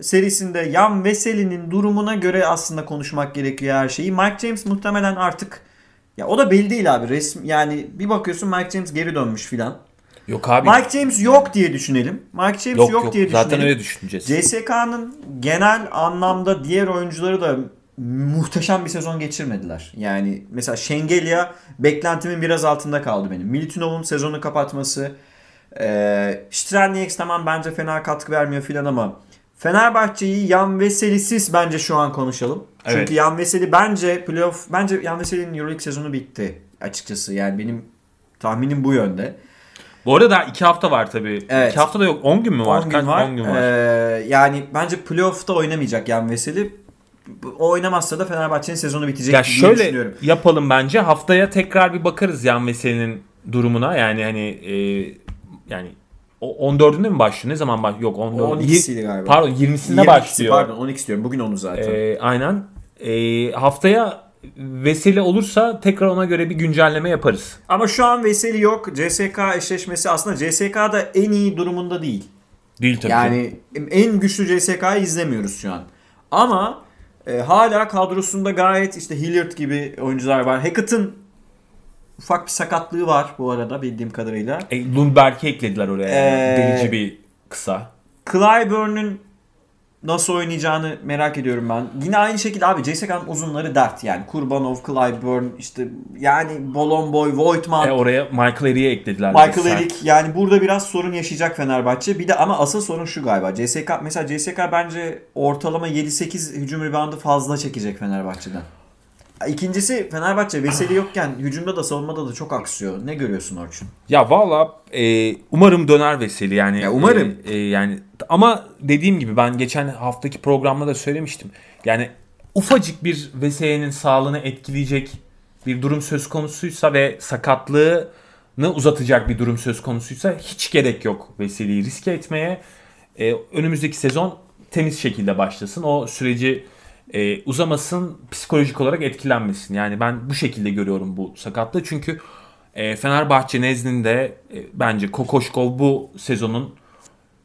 serisinde Yan Veseli'nin durumuna göre aslında konuşmak gerekiyor her şeyi. Mike James muhtemelen artık, ya o da belli değil abi, resmi yani, bir bakıyorsun Mike James geri dönmüş filan. Yok abi. Mike James yok diye düşünelim. Mike James yok diye düşünelim. Zaten öyle düşüneceğiz. CSK'nın genel anlamda diğer oyuncuları da muhteşem bir sezon geçirmediler. Yani mesela Şengelya beklentimin biraz altında kaldı benim. Militinov'un sezonu kapatması, Strelnieks tamam bence fena katkı vermiyor filan ama Fenerbahçe'yi Yan Veseli'siz bence şu an konuşalım. Evet. Çünkü Yan Veseli bence Yan Veseli'nin EuroLeague sezonu bitti açıkçası. Yani benim tahminim bu yönde. Bu arada daha 2 hafta var tabii. Evet. 2 hafta da yok. 10 gün mü var? 10 gün var. Yani bence playoff'ta oynamayacak Yan Veseli. O oynamazsa da Fenerbahçe'nin sezonu bitecek ya diye düşünüyorum. Şöyle yapalım bence. Haftaya tekrar bir bakarız Yan Veseli'nin durumuna. Yani hani yani 14'ünde mi başlıyor? Ne zaman başlıyor? Yok 12'siydi galiba. Pardon 20'sinde başlıyor. Pardon 12 diyorum. Bugün onu zaten. Aynen. Haftaya Veseli olursa tekrar ona göre bir güncelleme yaparız. Ama şu an Veseli yok. CSK eşleşmesi aslında CSK'da en iyi durumunda değil. Değil tabii. Yani en güçlü CSK'yı izlemiyoruz şu an. Ama hala kadrosunda gayet işte Hilliard gibi oyuncular var. Hackett'ın ufak bir sakatlığı var bu arada bildiğim kadarıyla. Lundberg'i eklediler oraya. Delici bir kısa. Clyburn'un nasıl oynayacağını merak ediyorum ben. Yine aynı şekilde abi CSK'nın uzunları dert yani. Kurbanov, Clyburn işte yani Bolomboy, Voigtman. Oraya Michael Erik'i eklediler. Michael Erik yani burada biraz sorun yaşayacak Fenerbahçe. Bir de ama asıl sorun şu galiba. CSK bence ortalama 7-8 hücum ribandı fazla çekecek Fenerbahçe'den. İkincisi Fenerbahçe Veseli yokken hücumda da savunmada da çok aksıyor. Ne görüyorsun Orçun? Ya valla umarım döner Veseli yani. Ya umarım. Yani ama dediğim gibi ben geçen haftaki programda da söylemiştim. Yani ufacık bir Veseli'nin sağlığını etkileyecek bir durum söz konusuysa ve sakatlığını uzatacak bir durum söz konusuysa hiç gerek yok Veseli'yi riske etmeye. Önümüzdeki sezon temiz şekilde başlasın. O süreci uzamasın, psikolojik olarak etkilenmesin. Yani ben bu şekilde görüyorum bu sakatlığı. Çünkü Fenerbahçe nezdinde bence Kokoşkov bu sezonun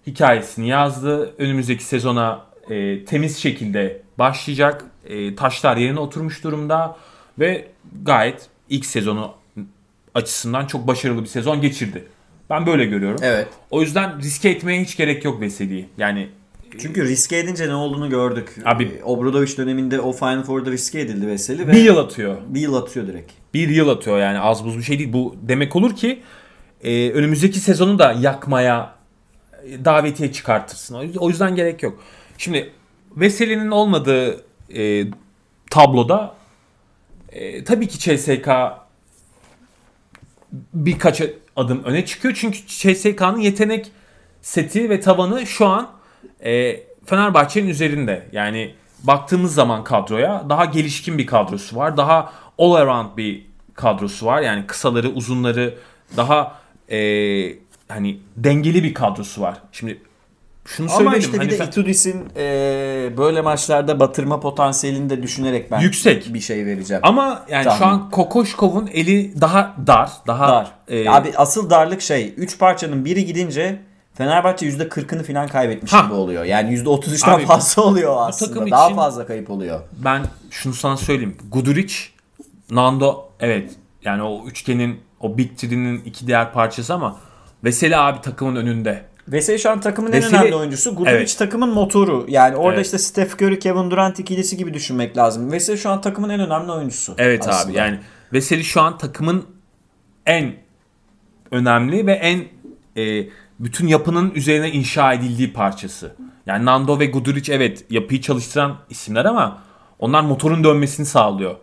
hikayesini yazdı. Önümüzdeki sezona temiz şekilde başlayacak. Taşlar yerine oturmuş durumda ve gayet ilk sezonu açısından çok başarılı bir sezon geçirdi. Ben böyle görüyorum. Evet. O yüzden riske etmeye hiç gerek yok Veseli'yi. Yani çünkü riske edince ne olduğunu gördük. Abi, Obradoviç döneminde o Final Four'da riske edildi Veseli. Ve bir yıl atıyor. Bir yıl atıyor direkt. Bir yıl atıyor yani az buz bir şey değil. Bu demek olur ki önümüzdeki sezonu da yakmaya davetiye çıkartırsın. O yüzden gerek yok. Şimdi Veseli'nin olmadığı tabloda tabii ki CSK birkaç adım öne çıkıyor. Çünkü CSK'nın yetenek seti ve tavanı şu an Fenerbahçe'nin üzerinde. Yani baktığımız zaman kadroya daha gelişkin bir kadrosu var. Daha all around bir kadrosu var. Yani kısaları, uzunları daha hani dengeli bir kadrosu var. Şimdi şunu ama söyledim. Ama işte hani bir de Itudis'in böyle maçlarda batırma potansiyelini de düşünerek ben yüksek bir şey vereceğim. Ama yani tahmin. Şu an Kokoşkov'un eli daha dar. Daha dar. Abi asıl darlık 3 parçanın biri gidince Fenerbahçe %40'ını falan kaybetmiş gibi oluyor. Yani %33'ten fazla oluyor aslında. Daha fazla kayıp oluyor. Ben şunu sana söyleyeyim. Guduric, Nando evet. Yani o üçgenin O Big Three'nin iki diğer parçası ama Veseli abi takımın önünde. Veseli şu an takımın en önemli oyuncusu. Gudovic takımın motoru. Yani orada işte Steph Curry, Kevin Durant ikilisi gibi düşünmek lazım. Veseli şu an takımın en önemli oyuncusu. Evet aslında. Abi yani Veseli şu an takımın en önemli ve en bütün yapının üzerine inşa edildiği parçası. Yani Nando ve Gudovic yapıyı çalıştıran isimler ama onlar motorun dönmesini sağlıyor.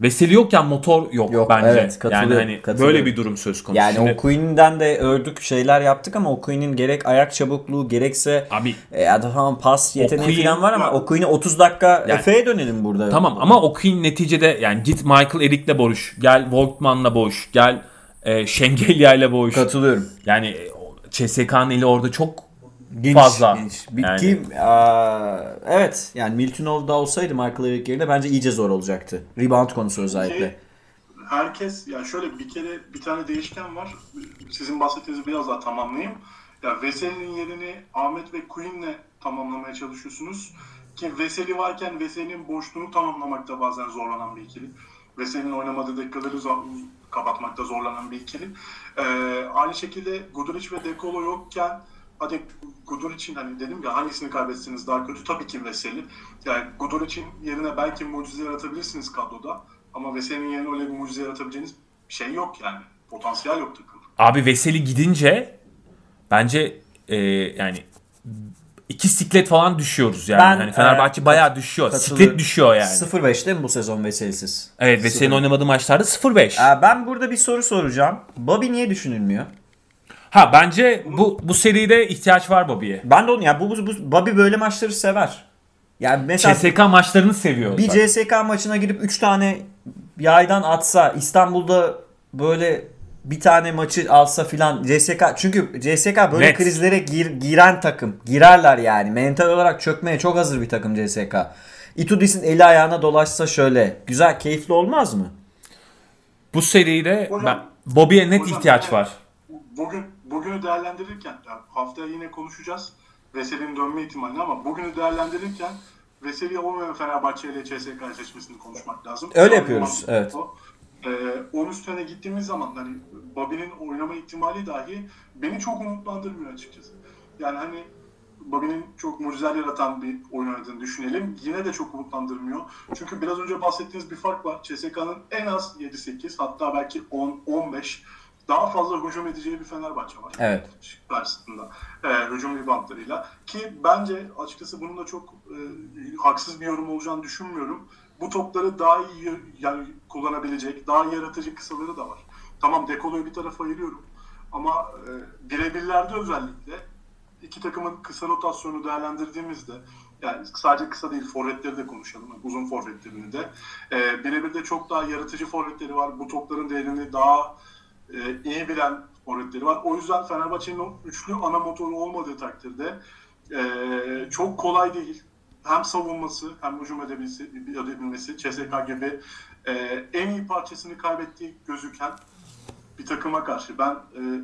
Veseli yokken motor yok bence. Evet, yani hani böyle bir durum söz konusu. Yani O'Quinn'den de ördük şeyler yaptık ama O'Quinn'in gerek ayak çabukluğu gerekse tamam pas yeteneği falan var ama O'Quinn'i 30 dakika yani, Efe'ye dönelim burada. Tamam ama O'Quinn neticede yani git Michael Eric'le boğuş, gel Volkman'la boğuş, gel Şengelya'yla boğuş. Katılıyorum. Yani CSK'nın eli orada çok geniş. Bitki. Yani. Evet. Yani Miltinov da olsaydı Michael Eric yerine bence iyice zor olacaktı. Rebound konusu özellikle. Herkes yani şöyle bir tane değişken var. Sizin bahsettiğinizi biraz daha tamamlayayım. Ya Veseli'nin yerini Ahmet ve Queen'le tamamlamaya çalışıyorsunuz. Ki Veseli varken Veseli'nin boşluğunu tamamlamakta bazen zorlanan bir ikili. Veseli'nin oynamadığı dakikaları kapatmakta zorlanan bir ikili. Aynı şekilde Guduric ve De Colo yokken hadi Guduric'in hani dedim ya hangisini kaybetsiniz daha kötü tabii ki Veseli. Yani Guduric'in yerine belki mucize yaratabilirsiniz kadroda ama Veseli'nin yerine öyle bir mucize yaratabileceğiniz şey yok yani. Potansiyel yok takım. Abi Veseli gidince bence yani 2 siklet falan düşüyoruz yani. Hani Fenerbahçe bayağı düşüyor. Siklet düşüyor yani. 0-5 değil mi bu sezon Veseli'siz? Evet Veseli'nin oynamadığı maçlarda 0-5. Ben burada bir soru soracağım. Bobby niye düşünülmüyor? Ha bence bu seride ihtiyaç var Bobby'ye. Ben de onu yani bu Bobby böyle maçları sever. Yani mesela CSK maçlarını seviyor. Bir zaten. CSK maçına girip 3 tane yaydan atsa, İstanbul'da böyle bir tane maçı alsa filan CSK çünkü CSK böyle krizlere giren takım. Girerler yani. Mental olarak çökmeye çok hazır bir takım CSK. İtudis'in eli ayağına dolaşsa şöyle güzel, keyifli olmaz mı? Bu seride Bobby'ye net ihtiyaç var. Bugünü değerlendirirken, yani haftaya yine konuşacağız Veseli'nin dönme ihtimalini ama bugünü değerlendirirken Veseli'ye olmayan Fenerbahçe ile CSK'yı seçmesini konuşmak lazım. Öyle yapıyoruz, evet. Onun üstüne gittiğimiz zaman hani Bobby'nin oynama ihtimali dahi beni çok umutlandırmıyor açıkçası. Yani hani Bobby'nin çok mucizeler yaratan bir oyun oynadığını düşünelim. Yine de çok umutlandırmıyor. Çünkü biraz önce bahsettiğiniz bir fark var. CSK'nın en az 7-8 hatta belki 10-15 daha fazla hücum edeceği bir Fenerbahçe var. Evet. Karşısında hücum ribantlarıyla. Ki bence açıkçası bunun da çok haksız bir yorum olacağını düşünmüyorum. Bu topları daha iyi yani kullanabilecek, daha yaratıcı kısaları da var. Tamam De Colo'yu bir tarafa ayırıyorum. Ama birebirlerde özellikle iki takımın kısa rotasyonu değerlendirdiğimizde yani sadece kısa değil forvetleri de konuşalım. Uzun forvetlerini de. Birebir de çok daha yaratıcı forvetleri var. Bu topların değerini daha iyi bilen forvetleri var. O yüzden Fenerbahçe'nin o üçlü ana motoru olmadığı takdirde çok kolay değil. Hem savunması hem hücum edebilmesi CSK gibi en iyi parçasını kaybettiği gözüken bir takıma karşı. Ben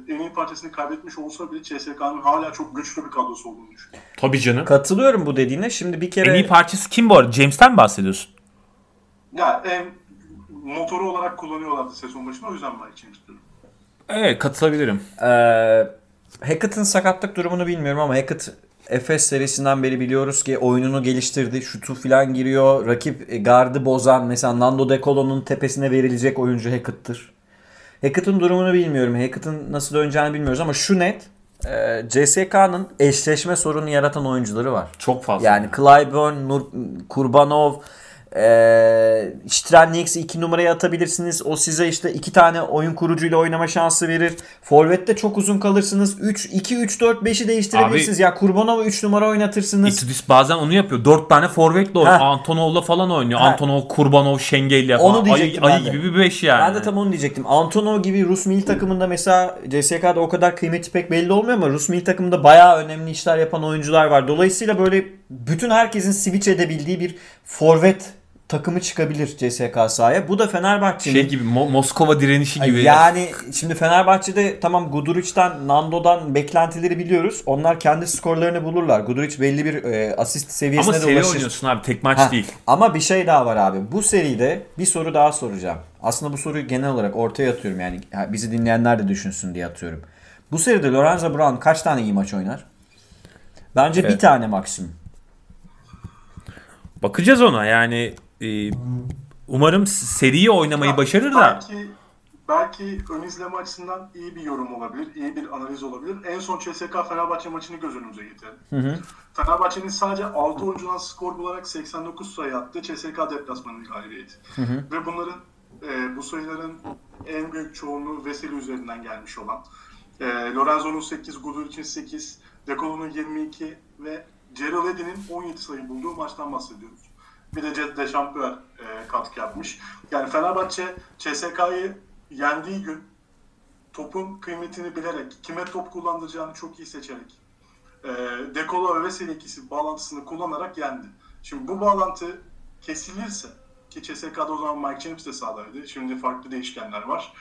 en iyi parçasını kaybetmiş olsa bile CSK'nın hala çok güçlü bir kadrosu olduğunu düşünüyorum. Tabii canım. Katılıyorum bu dediğine. Şimdi bir kere en iyi parçası kim bu arada? James'ten mi bahsediyorsun? Ya motoru olarak kullanıyorlardı sezon başında. O yüzden ben için istiyorum. Evet katılabilirim. Hackett'ın sakatlık durumunu bilmiyorum ama Hackett Efes serisinden beri biliyoruz ki oyununu geliştirdi. Şutu filan giriyor. Rakip gardı bozan mesela Nando De Colo'nun tepesine verilecek oyuncu Hackett'tır. Hackett'ın durumunu bilmiyorum. Hackett'ın nasıl döneceğini bilmiyoruz ama şu net CSK'nın eşleşme sorunu yaratan oyuncuları var. Çok fazla. Yani Clyburn, Kurbanov, Strelniks'i 2 numaraya atabilirsiniz. O size işte 2 tane oyun kurucuyla oynama şansı verir. Forvet'te çok uzun kalırsınız. 2-3-4-5'i değiştirebilirsiniz. Abi, ya Kurbanov'u 3 numara oynatırsınız. İtudis bazen onu yapıyor. 4 tane forvet'le oynuyor. Antonov'la falan oynuyor. Antonov, Kurbanov, Şengel'le falan. Ayı gibi bir 5 yani. Ben de tam onu diyecektim. Antonov gibi Rus milli takımında mesela CSK'da o kadar kıymeti pek belli olmuyor ama Rus milli takımında bayağı önemli işler yapan oyuncular var. Dolayısıyla böyle bütün herkesin switch edebildiği bir forvet takımı çıkabilir CSK sahaya. Bu da Fenerbahçe'nin gibi Moskova direnişi gibi. Yani şimdi Fenerbahçe'de tamam Guduric'ten, Nando'dan beklentileri biliyoruz. Onlar kendi skorlarını bulurlar. Guduric belli bir asist seviyesine de ulaşır. Ama seri oynuyorsun abi, tek maç değil. Ama bir şey daha var abi. Bu seride bir soru daha soracağım. Aslında bu soruyu genel olarak ortaya atıyorum, yani bizi dinleyenler de düşünsün diye atıyorum. Bu seride Lorenzo Brown kaç tane iyi maç oynar? Bence evet, bir tane maksimum. Bakacağız ona yani. Umarım seriyi oynamayı başarır da. Belki ön izleme açısından iyi bir yorum olabilir, iyi bir analiz olabilir. En son CSK Fenerbahçe maçını göz önümüze getirelim. Hı. Fenerbahçe'nin sadece 6 oyuncudan skor bularak 89 sayı attı. CSK deplasmanının galibiyeti. Hı. Ve bunların bu sayıların en büyük çoğunluğu Veseli üzerinden gelmiş olan. Lorenzo'nun 8, Guduric'in 8, Dekolo'nun 22 ve Ceroledi'nin 17 sayı bulduğu maçtan bahsediyoruz. Bir de Dechampeur katkı yapmış. Yani Fenerbahçe CSK'yı yendiği gün topun kıymetini bilerek, kime top kullandıracağını çok iyi seçerek, Dekolo ve Veseli ikisi bağlantısını kullanarak yendi. Şimdi bu bağlantı kesilirse, ki CSK'da o zaman Mike James de sağdaydı, şimdi farklı değişkenler var.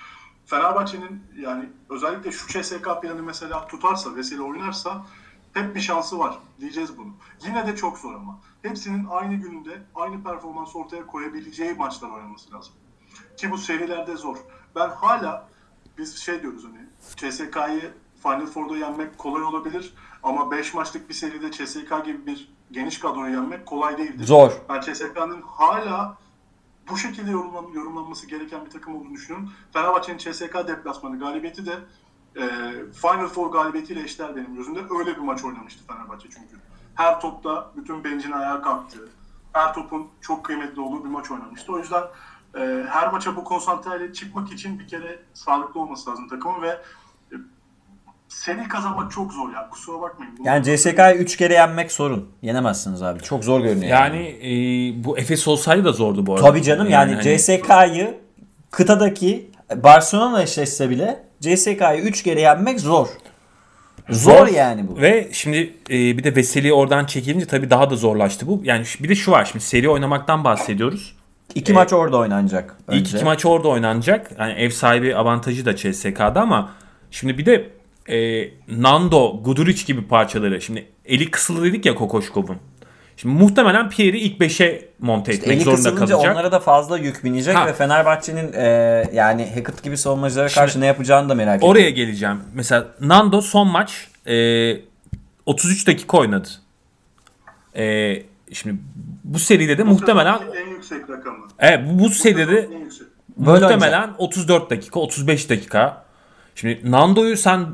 Fenerbahçe'nin yani özellikle şu CSK planı mesela tutarsa, Veseli oynarsa hep bir şansı var. Diyeceğiz bunu. Yine de çok zor ama. Hepsinin aynı günde aynı performans ortaya koyabileceği maçlar oynaması lazım. Ki bu serilerde zor. Ben hala biz diyoruz hani CSK'yı Final Four'da yenmek kolay olabilir ama 5 maçlık bir seride CSK gibi bir geniş kadroyu yenmek kolay değildir. Zor. Ben CSK'nın hala bu şekilde yorumlanması gereken bir takım olduğunu düşünüyorum. Fenerbahçe'nin CSK deplasmanı galibiyeti de Final Four galibiyetiyle eşler benim gözümde. Öyle bir maç oynamıştı Fenerbahçe çünkü. Her topta bütün bencin ayağa kalktığı, her topun çok kıymetli olduğu bir maç oynamıştı. O yüzden her maça bu konsantreyle çıkmak için bir kere sağlıklı olması lazım takımın ve seri kazanmak çok zor ya. Kusura bakmayın. Yani CSK'yı 3 kere yenmek sorun. Yenemezsiniz abi. Çok zor görünüyor. Yani. Bu Efes olsaydı da zordu bu arada. Tabii canım yani CSK'yı kıtadaki Barcelona eşleşse bile CSK'yı 3 kere yenmek zor. Zor yani bu. Ve şimdi bir de Veseli oradan çekilince tabii daha da zorlaştı bu. Yani bir de şu var, şimdi seri oynamaktan bahsediyoruz. İki maç orada oynanacak. İlk iki maç orada oynanacak. Yani ev sahibi avantajı da CSK'da ama şimdi bir de Nando, Guduric gibi parçaları. Şimdi eli kısılı dedik ya Kokoşkov'un. Şimdi muhtemelen Pierre'i ilk 5'e monte etmek zorunda kalacak. Onlara da fazla yük binecek ve Fenerbahçe'nin yani Hackett gibi savunmacılara karşı şimdi ne yapacağını da merak ediyorum. Oraya geleceğim. Mesela Nando son maç 33 dakika oynadı. Şimdi bu seride de muhtemelen en yüksek rakamı. Evet, bu seride de muhtemelen 34 dakika, 35 dakika. Şimdi Nando'yu sen,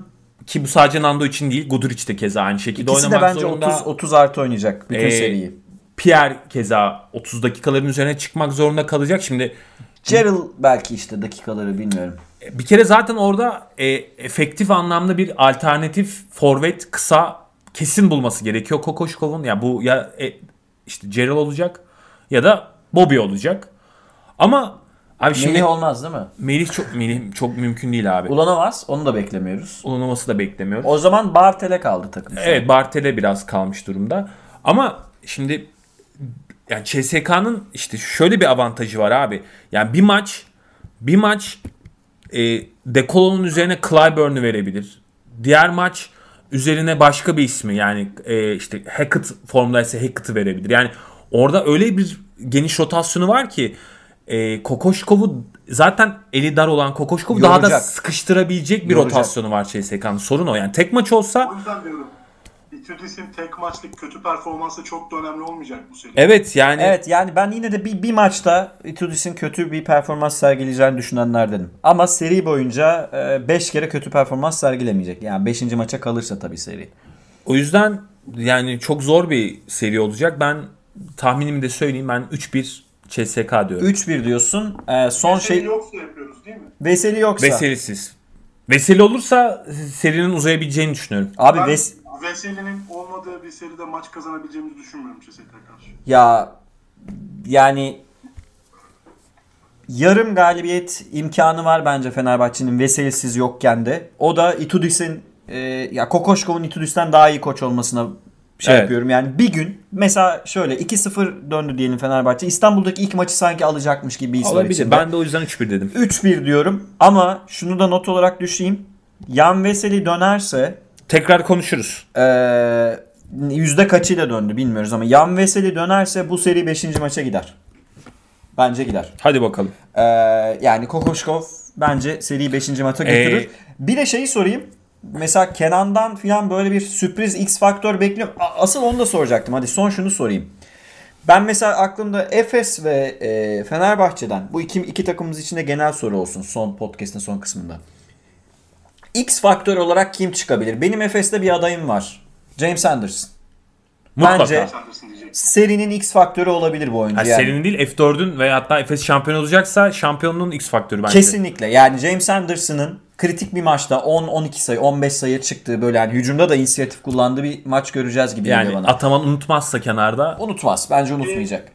ki bu sadece Nando için değil, Guduric de keza aynı şekilde İkisi oynamak zorunda. İkisi de bence zorunda. 30 artı oynayacak bütün seriyi. Pierre keza 30 dakikaların üzerine çıkmak zorunda kalacak. Şimdi Gerald belki işte dakikaları bilmiyorum. Bir kere zaten orada efektif anlamda bir alternatif forvet kısa kesin bulması gerekiyor Kokoşkov'un. Ya bu ya işte Gerald olacak ya da Bobby olacak. Ama abi şimdi Melih olmaz değil mi? Melih çok mümkün değil abi. Ulanovas, onu da beklemiyoruz. Ulanovas'ı da beklemiyoruz. O zaman Bartel'e kaldı takım. Evet, Bartel'e biraz kalmış durumda. Ama şimdi yani CSK'nın işte şöyle bir avantajı var abi. Yani bir maç Dekolo'nun üzerine Clyburn'u verebilir. Diğer maç üzerine başka bir ismi, yani işte Hackett formdaysa Hackett'ı verebilir. Yani orada öyle bir geniş rotasyonu var ki Kokoşkov'u, zaten eli dar olan Kokoşkov'u daha da sıkıştırabilecek bir rotasyonu var CSK'nın. Sorun o. Yani tek maç olsa. O yüzden diyorum. İtudis'in tek maçlık kötü performansı çok da önemli olmayacak bu seri. Evet yani ben yine de bir maçta İtudis'in kötü bir performans sergileyeceğini düşünenlerdenim. Ama seri boyunca 5 kere kötü performans sergilemeyecek. Yani 5. maça kalırsa tabii seri. O yüzden yani çok zor bir seri olacak. Ben tahminimi de söyleyeyim. Ben 3-1 CSK diyorum. 3-1 diyorsun. Son Veseli yoksa yapıyoruz değil mi? Veseli yoksa. Veselisiz. Veseli olursa serinin uzayabileceğini düşünüyorum. Abi Veseli'nin olmadığı bir seride maç kazanabileceğimizi düşünmüyorum CSK'ya karşı. Ya yani yarım galibiyet imkanı var bence Fenerbahçe'nin Veselisiz yokken de. O da İtudis'in ya Kokoşkov'un İtudis'ten daha iyi koç olmasına yapıyorum. Yani bir gün mesela şöyle 2-0 döndü diyelim Fenerbahçe. İstanbul'daki ilk maçı sanki alacakmış gibi his var içinde. Ben de o yüzden 3-1 dedim. 3-1 diyorum ama şunu da not olarak düşeyim. Yan Veseli dönerse tekrar konuşuruz. Yüzde kaçıyla döndü bilmiyoruz ama Yan Veseli dönerse bu seri 5. maça gider. Bence gider. Hadi bakalım. Yani Kokoşkov bence seriyi 5. maça götürür. Bir de şeyi sorayım. Mesela Kenan'dan falan böyle bir sürpriz X faktör bekliyorum. Asıl onu da soracaktım. Hadi son şunu sorayım. Ben mesela aklımda Efes ve Fenerbahçe'den, bu iki takımımız için de genel soru olsun son podcast'ın son kısmında. X faktör olarak kim çıkabilir? Benim Efes'te bir adayım var. James Anderson. Mutlaka. Bence serinin X faktörü olabilir bu oyuncu. Yani serinin değil, F4'ün veya hatta Efes şampiyon olacaksa şampiyonluğun X faktörü bence. Kesinlikle. Yani James Anderson'ın kritik bir maçta 10-12 sayı, 15 sayıya çıktığı, böyle yani hücumda da inisiyatif kullandığı bir maç göreceğiz gibi geliyor bana. Yani Ataman unutmazsa kenarda. Unutmaz. Bence unutmayacak.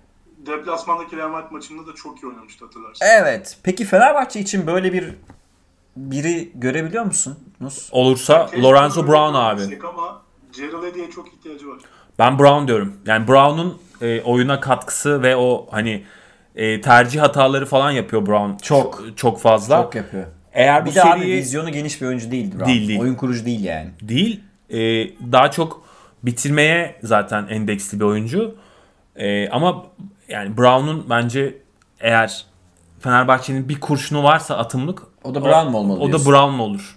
Deplasmandaki Real Madrid maçında da çok iyi oynamıştı, hatırlarsın. Evet. Peki Fenerbahçe için böyle biri görebiliyor musun? Nasıl? Olursa Lorenzo Brown abi. Ama Gerald'e diye çok ihtiyacı var. Ben Brown diyorum. Yani Brown'un oyuna katkısı ve o hani tercih hataları falan yapıyor Brown. Çok fazla. Çok yapıyor. Eğer bir de seriyi... abi vizyonu geniş bir oyuncu değildi Brown. Değil. Oyun kurucu değil yani. Değil. Daha çok bitirmeye zaten endeksli bir oyuncu. Ama yani Brown'un bence eğer Fenerbahçe'nin bir kurşunu varsa atımlık, o da Brown mu olmalı diyorsun? O da Brown mu olur?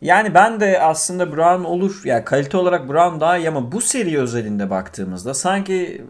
Yani ben de aslında Brown olur. Yani kalite olarak Brown daha iyi ama bu seri özelinde baktığımızda sanki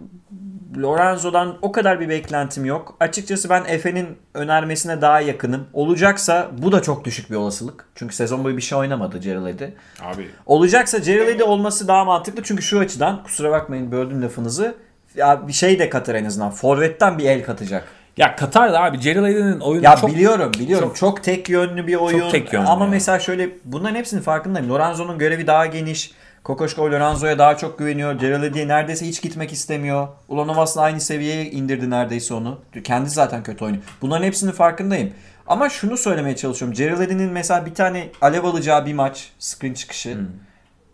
Lorenzo'dan o kadar bir beklentim yok. Açıkçası ben Efe'nin önermesine daha yakınım. Olacaksa bu da çok düşük bir olasılık. Çünkü sezon boyu bir şey oynamadı Cerrelli'de. Abi. Olacaksa Cerrelli'de olması daha mantıklı. Çünkü şu açıdan, kusura bakmayın böldüm lafınızı. Ya bir şey de katar en azından. Forvet'ten bir el katacak. Ya Katar da abi Cerrelli'nin oyunu ya çok... Ya biliyorum. Çok tek yönlü bir oyun. Çok tek yönlü. Ama yani mesela şöyle bunların hepsinin farkındayım. Lorenzo'nun görevi daha geniş. Kokoşko Lorenzo'ya daha çok güveniyor. Cerrelli'ye neredeyse hiç gitmek istemiyor. Ulanovas'la aynı seviyeye indirdi neredeyse onu. Kendi zaten kötü oynuyor. Bunların hepsinin farkındayım. Ama şunu söylemeye çalışıyorum. Cerrelli'nin mesela bir tane alev alacağı bir maç. Screen çıkışı.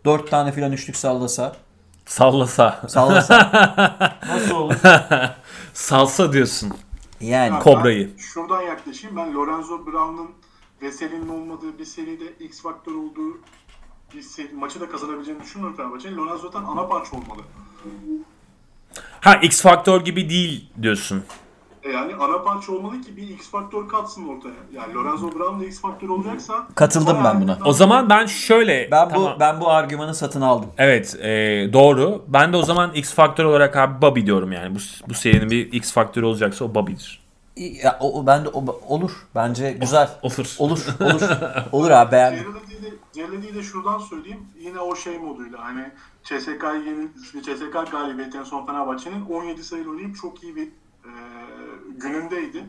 4 tane filan üçlük sallasa. Nasıl olur? Salsa diyorsun. Yani Kobra'yı. Şuradan yaklaşayım. Ben Lorenzo Brown'un Veseli'nin olmadığı bir seride X faktör olduğu bir seri, maçı da kazanabileceğini düşünmüyorum Fenerbahçe'nin. Lorenzo'dan ana parça olmalı. Ha, X faktör gibi değil diyorsun. Yani ana parça olmalı ki bir X faktör katsın ortaya. Yani Lorenzo Brown'da X faktör olacaksa katıldım ben buna. O zaman ben şöyle ben bu argümanı satın aldım. Evet, doğru. Ben de o zaman X faktör olarak abi Bobby diyorum yani. Bu serinin bir X faktörü olacaksa o Bobby'dir. Ya ben de olur. Bence güzel. Olur. Olur abi, beğendim. Cerrelli'yi de şuradan söyleyeyim. Yine o şey moduyla hani CSK galibiyeti en son Fenerbahçe'nin 17 sayılı oynayıp çok iyi bir günündeydi.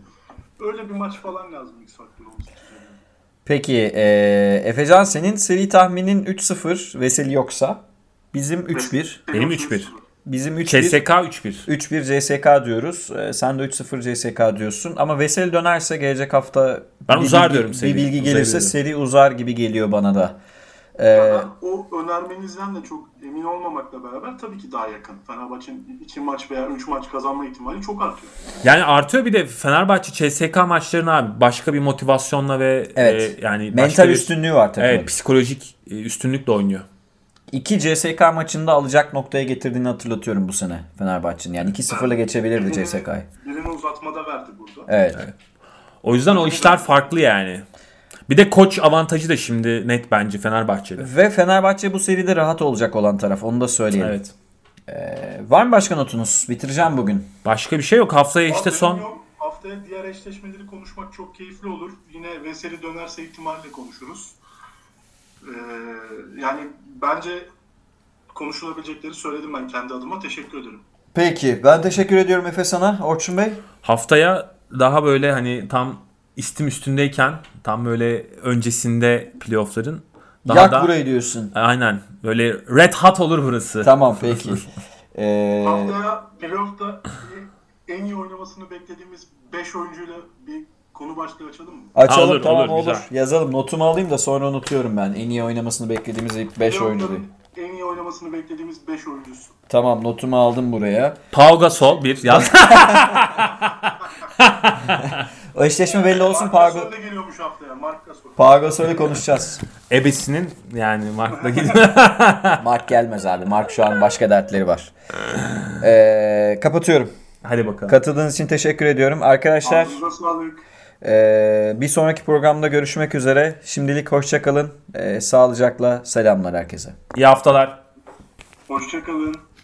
Öyle bir maç falan lazım X faktörü olsun. Peki Efecan, senin seri tahminin 3-0 Veseli yoksa. Bizim 3-1. Benim 3-1. Bizim 3-1. CSK 3-1. 3-1 CSK diyoruz. Sen de 3-0 CSK diyorsun. Ama Veseli dönerse gelecek hafta ben uzar diyorum. Bir bilgi gelirse seri uzar gibi geliyor bana da. Ben o önermenizden de çok emin olmamakla beraber tabii ki daha yakın. Fenerbahçe'nin 2 maç veya 3 maç kazanma ihtimali çok artıyor. Yani artıyor, bir de Fenerbahçe CSK maçlarını abi başka bir motivasyonla ve evet, yani mental üstünlüğü var tabii. Evet, psikolojik üstünlükle oynuyor. 2 CSK maçında alacak noktaya getirdiğini hatırlatıyorum bu sene Fenerbahçe'nin. Yani 2-0'la geçebilirdi CSK'yı. Birini uzatmada verdi burada. Evet. O yüzden o işler farklı yani. Bir de koç avantajı da şimdi net bence Fenerbahçe'de. Ve Fenerbahçe bu seride rahat olacak olan taraf. Onu da söyleyelim. Evet. Var mı başka notunuz? Bitireceğim bugün. Başka bir şey yok. Haftaya işte son... Yok. Haftaya diğer eşleşmeleri konuşmak çok keyifli olur. Yine Veseli dönerse ihtimalle konuşuruz. Yani bence konuşulabilecekleri söyledim ben kendi adıma. Teşekkür ederim. Peki. Ben teşekkür ediyorum Efe sana. Orçun Bey? Haftaya daha böyle hani tam istim üstündeyken, tam böyle öncesinde playoff'ların daha yak da burayı diyorsun. Aynen. Böyle red hot olur burası. Tamam peki. Haftaya playoff'ta en iyi oynamasını beklediğimiz 5 oyuncuyla bir konu başlığı açalım mı? Açalım, olur, tamam olur. Güzel. Yazalım. Notumu alayım da sonra unutuyorum ben. En iyi oynamasını beklediğimiz 5 oyuncu diye. En iyi oynamasını beklediğimiz 5 oyuncusu. Tamam, notumu aldım buraya. Pau Gasol 1 yaz. O eşleşme belli olsun. Pau Gasol da geliyormuş haftaya. Pau Gasol'la konuşacağız. Ebesinin yani Mark'la gidiyor. Mark gelmez abi. Mark şu an başka dertleri var. Kapatıyorum. Hadi bakalım. Katıldığınız için teşekkür ediyorum. Arkadaşlar bir sonraki programda görüşmek üzere. Şimdilik hoşça kalın. Sağlıcakla selamlar herkese. İyi haftalar. Hoşça kalın.